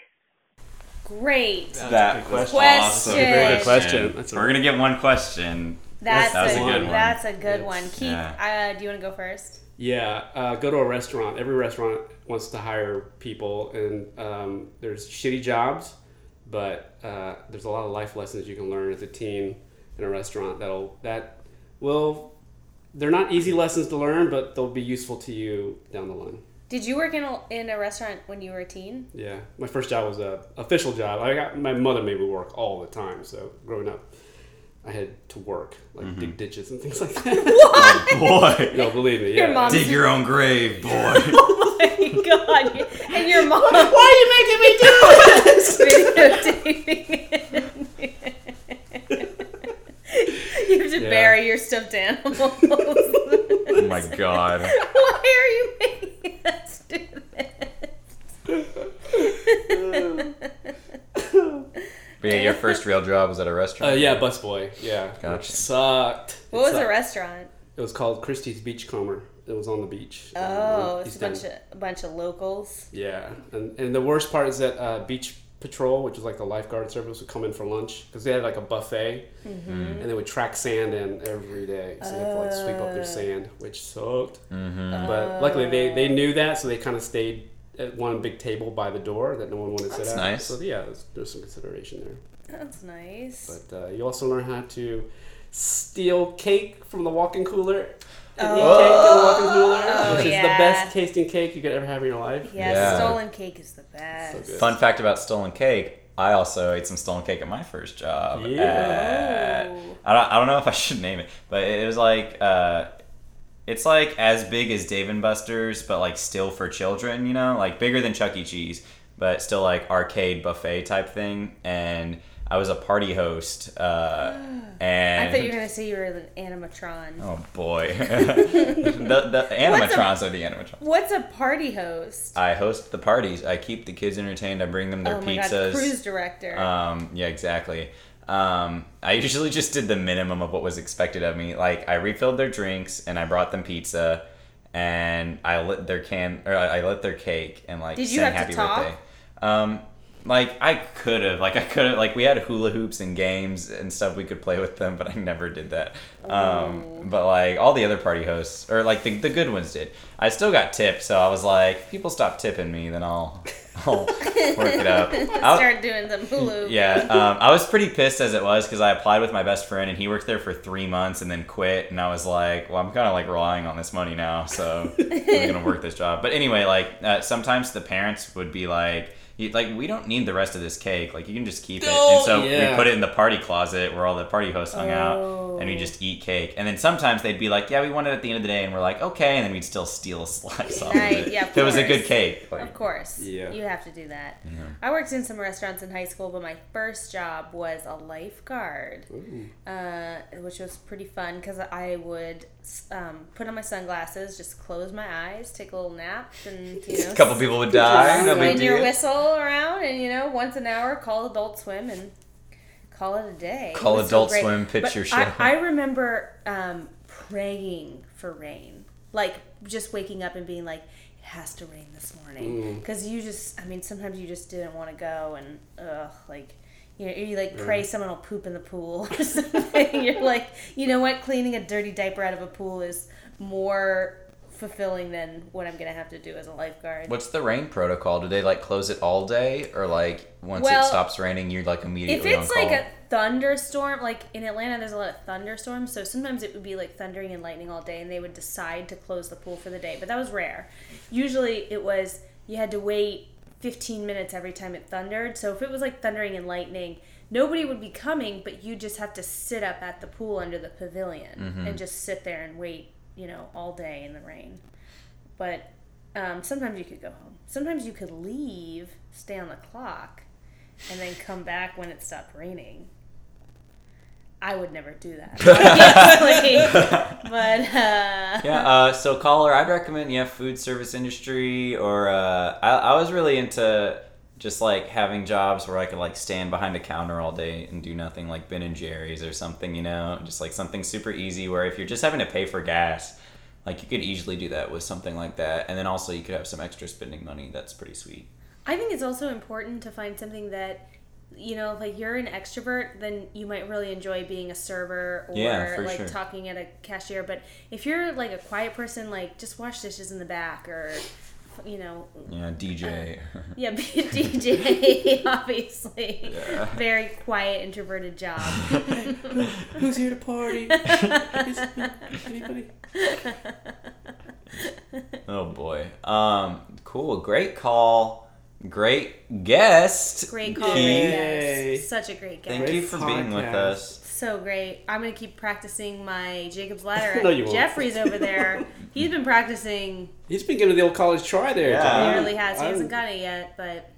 Great. That was a good question. Awesome. Great question. That's a, We're gonna get one question. That's that was a, a good one. That's a good yes. one. Keith, yeah. uh, do you want to go first? Yeah. Uh, go to a restaurant. Every restaurant wants to hire people, and um, there's shitty jobs, but uh, there's a lot of life lessons you can learn as a teen in a restaurant. That'll that will. They're not easy lessons to learn, but they'll be useful to you down the line. Did you work in a, in a restaurant when you were a teen? Yeah. My first job was a official job. I got, my mother made me work all the time, so growing up, I had to work, like mm-hmm. dig ditches and things like that. What? Oh, boy. No, believe me, yeah. Your dig your own grave, boy. Oh, my God. And your mom. Why are you making me do this? Videotaping it. You have to yeah. bury your stuffed animals. Oh my God. Why are you making us do this? But yeah, your first real job was at a restaurant? Uh, yeah, busboy. Yeah. Gotcha. It sucked. What it was sucked. the restaurant? It was called Christie's Beachcomber. It was on the beach. Oh, it's a bunch of, a bunch of locals. Yeah. And and the worst part is that uh, beach... Patrol, which is like the lifeguard service, would come in for lunch because they had like a buffet, mm-hmm. and they would track sand in every day, so uh, they had to like sweep up their sand, which sucked. Mm-hmm. Uh, but luckily, they, they knew that, so they kind of stayed at one big table by the door that no one wanted to sit at. That's nice. So yeah, there's, there's some consideration there. That's nice. But uh, you also learn how to steal cake from the walk-in cooler. And oh. eat cake from the walk-in cooler, oh, which yeah. is the best tasting cake you could ever have in your life. Yeah, yeah. Stolen cake is the best. So fun fact about stolen cake, I also ate some stolen cake at my first job. Yeah. At, I, don't, I don't know if I should name it, but it was like, uh, it's like as big as Dave and Buster's, but like still for children, you know? Like bigger than Chuck E. Cheese, but still like arcade buffet type thing. And I was a party host, uh, and I thought you were going to say you were an animatron. Oh boy, the, the animatrons a, are the animatrons. What's a party host? I host the parties. I keep the kids entertained. I bring them their oh my pizzas. God, cruise director. Um, yeah, exactly. Um, I usually just did the minimum of what was expected of me. Like I refilled their drinks and I brought them pizza, and I lit their can or I lit their cake and like. Did you sang have happy to talk? Birthday. Um, Like, I could have. Like, I could have. Like, we had hula hoops and games and stuff we could play with them, but I never did that. Um, oh. But, like, all the other party hosts, or, like, the, the good ones did. I still got tipped, so I was like, if people stop tipping me, then I'll, I'll work it up. I'll start doing some hula hoops. Yeah. Um, I was pretty pissed as it was because I applied with my best friend, and he worked there for three months and then quit. And I was like, well, I'm kind of, like, relying on this money now, so I'm going to work this job. But anyway, like, uh, sometimes the parents would be like, you, like, we don't need the rest of this cake. Like, you can just keep it. Oh, and so yeah. we put it in the party closet where all the party hosts hung oh. out, and we just eat cake. And then sometimes they'd be like, yeah, we want it at the end of the day. And we're like, okay. And then we'd still steal a slice off right. of it. Yeah, of if course. It was a good cake. Like, of course. Yeah. You have to do that. Yeah. I worked in some restaurants in high school, but my first job was a lifeguard, uh, which was pretty fun because I would um, put on my sunglasses, just close my eyes, take a little nap, and, you know. A couple people would die. No big deal. Whistle around, and, you know, once an hour, call Adult Swim and call it a day. Call Adult Swim, picture show. I, I remember um, praying for rain, like just waking up and being like, it has to rain this morning, because you just, I mean, sometimes you just didn't want to go, and ugh, like, you know, you like pray mm. someone will poop in the pool or something. You're like, you know what, cleaning a dirty diaper out of a pool is more fulfilling than what I'm gonna have to do as a lifeguard. What's the rain protocol? Do they like close it all day, or like once well, it stops raining, you're like immediately on call? If it's like a thunderstorm, like in Atlanta, there's a lot of thunderstorms, so sometimes it would be like thundering and lightning all day, and they would decide to close the pool for the day. But that was rare. Usually, it was you had to wait fifteen minutes every time it thundered. So if it was like thundering and lightning, nobody would be coming, but you just have to sit up at the pool under the pavilion mm-hmm. and just sit there and wait, you know, all day in the rain. But um, sometimes you could go home. Sometimes you could leave, stay on the clock, and then come back when it stopped raining. I would never do that. Obviously. But, uh... Yeah, uh, so caller, I'd recommend, yeah, food service industry, or, uh, I, I was really into just, like, having jobs where I could, like, stand behind a counter all day and do nothing, like Ben and Jerry's or something, you know? Just, like, something super easy where if you're just having to pay for gas, like, you could easily do that with something like that. And then also you could have some extra spending money. That's pretty sweet. I think it's also important to find something that, you know, if, like, you're an extrovert, then you might really enjoy being a server or, yeah, like, sure. talking at a cashier. But if you're, like, a quiet person, like, just wash dishes in the back or... You know, yeah, D J. Uh, yeah, be a D J, obviously. Yeah. Very quiet, introverted job. Who's here to party? Is anybody? Oh boy. Um. Cool. Great call. Great guest. Great call. Yay. Such a great guest. Thank you for being with us. So great. I'm going to keep practicing my Jacob's Ladder. No, you won't. Jeffrey's over there. He's been practicing. He's been giving the old college try there. Yeah. He really has. He I'm... hasn't got it yet, but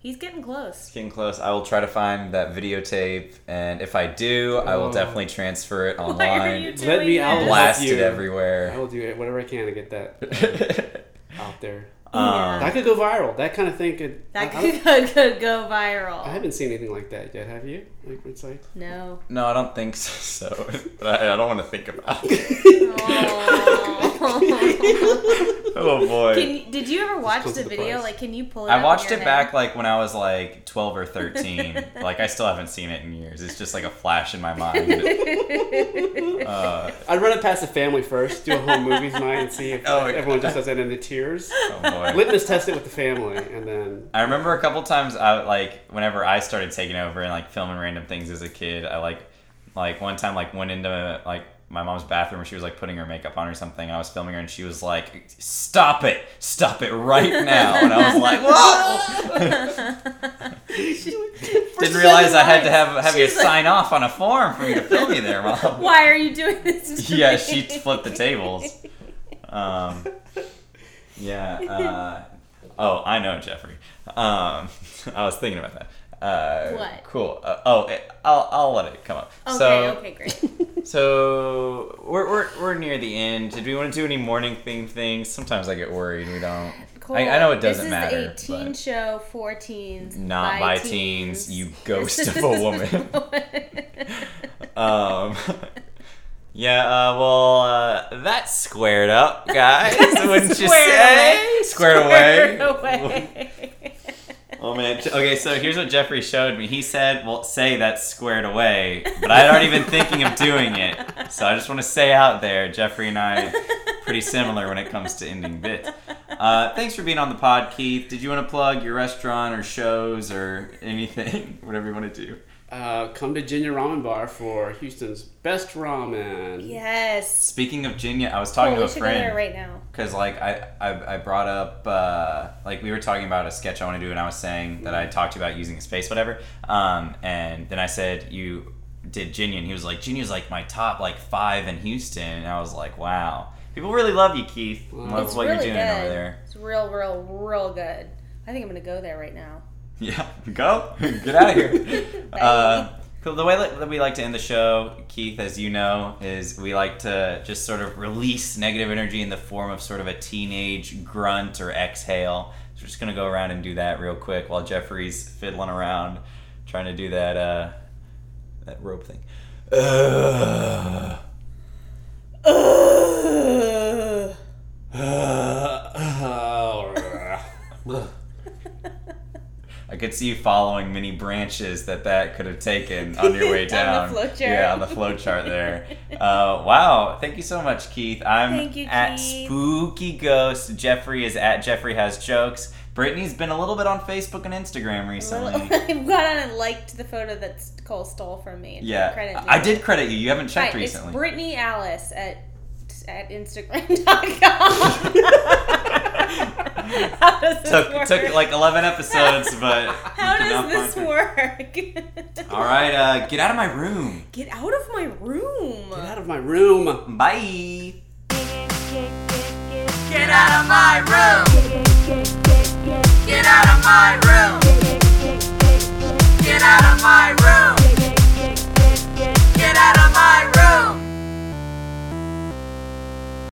he's getting close. He's getting close. I will try to find that videotape, and if I do, oh. I will definitely transfer it online. Why are you doing Let me I'll blast it everywhere. I will do it whatever I can to get that um, out there. Um, yeah. That could go viral. That kind of thing could. That I, could, I could go viral. I haven't seen anything like that yet. Have you? Like, it's like no. No, I don't think so. so but I, I don't want to think about it. Oh, oh boy! Can, did you ever watch the video? The like, can you pull it? I watched it back like when I was like twelve or thirteen. Like, I still haven't seen it in years. It's just like a flash in my mind. uh, I'd run it past the family first, do a whole movie's night, and see if oh, like, everyone just does it in the tears. Oh boy. Litmus test it with the family, and then I remember a couple times I like whenever I started taking over and like filming random things as a kid. I like like one time like went into like my mom's bathroom where she was like putting her makeup on or something. I was filming her and she was like, "Stop it! Stop it right now!" And I was like, "Whoa!" Didn't realize I had to have have you like, sign off on a form for me to film you there, Mom. Why are you doing this to me? Yeah, she flipped the tables. Um. Yeah. Uh, oh, I know, Jeffrey. Um, I was thinking about that. Uh, what? Cool. Uh, oh, it, I'll I'll let it come up. Okay. So, okay. Great. So we're we're we're near the end. Did we want to do any morning theme things? Sometimes I get worried we don't. Cool. I, I know it doesn't matter. This is matter, the eighteen show for teens. Not by teens. teens. You ghost of a woman. um. Yeah, uh, well, uh, that's squared up, guys, wouldn't you say? Squared away. Squared away. Oh, man. Okay, so here's what Jeffrey showed me. He said, well, say that's squared away, but I'd already been thinking of doing it. So I just want to say out there, Jeffrey and I are pretty similar when it comes to ending bits. Uh, thanks for being on the pod, Keith. Did you want to plug your restaurant or shows or anything? Whatever you want to do. Uh, come to Genia Ramen Bar for Houston's best ramen. Yes. Speaking of Genia, I was talking oh, to a friend go right now because, like, I, I I brought up uh, like we were talking about a sketch I want to do, and I was saying that I talked to you about using a space, whatever. Um, and then I said you did Genia, and he was like, Genia's like my top like five in Houston, and I was like, wow, people really love you, Keith. Wow. Love it's what really you're doing good. Over there. It's real, real, real good. I think I'm gonna go there right now. Yeah, go. Get out of here. uh, the way that we like to end the show, Keith, as you know, is we like to just sort of release negative energy in the form of sort of a teenage grunt or exhale. So we're just going to go around and do that real quick while Jeffrey's fiddling around trying to do that uh, that rope thing. Uh, uh, uh, uh, I could see you following many branches that that could have taken on your way down. On the flowchart. Yeah, on the flowchart there. Uh, wow. Thank you so much, Keith. I'm Thank you, at Keith. Spooky Ghost. Jeffrey is at Jeffrey Has Jokes. Brittany's been a little bit on Facebook and Instagram recently. I've got on and liked the photo that Cole stole from me. Yeah, credit I did credit you. You haven't checked right, recently. It's Brittany Alice at, at Instagram dot com. How does this took, work? Took like eleven episodes, but how does this work? All right, uh, get out of my room. Get out of my room. Get out of my room. Bye. Get out of my room. Get out of my room.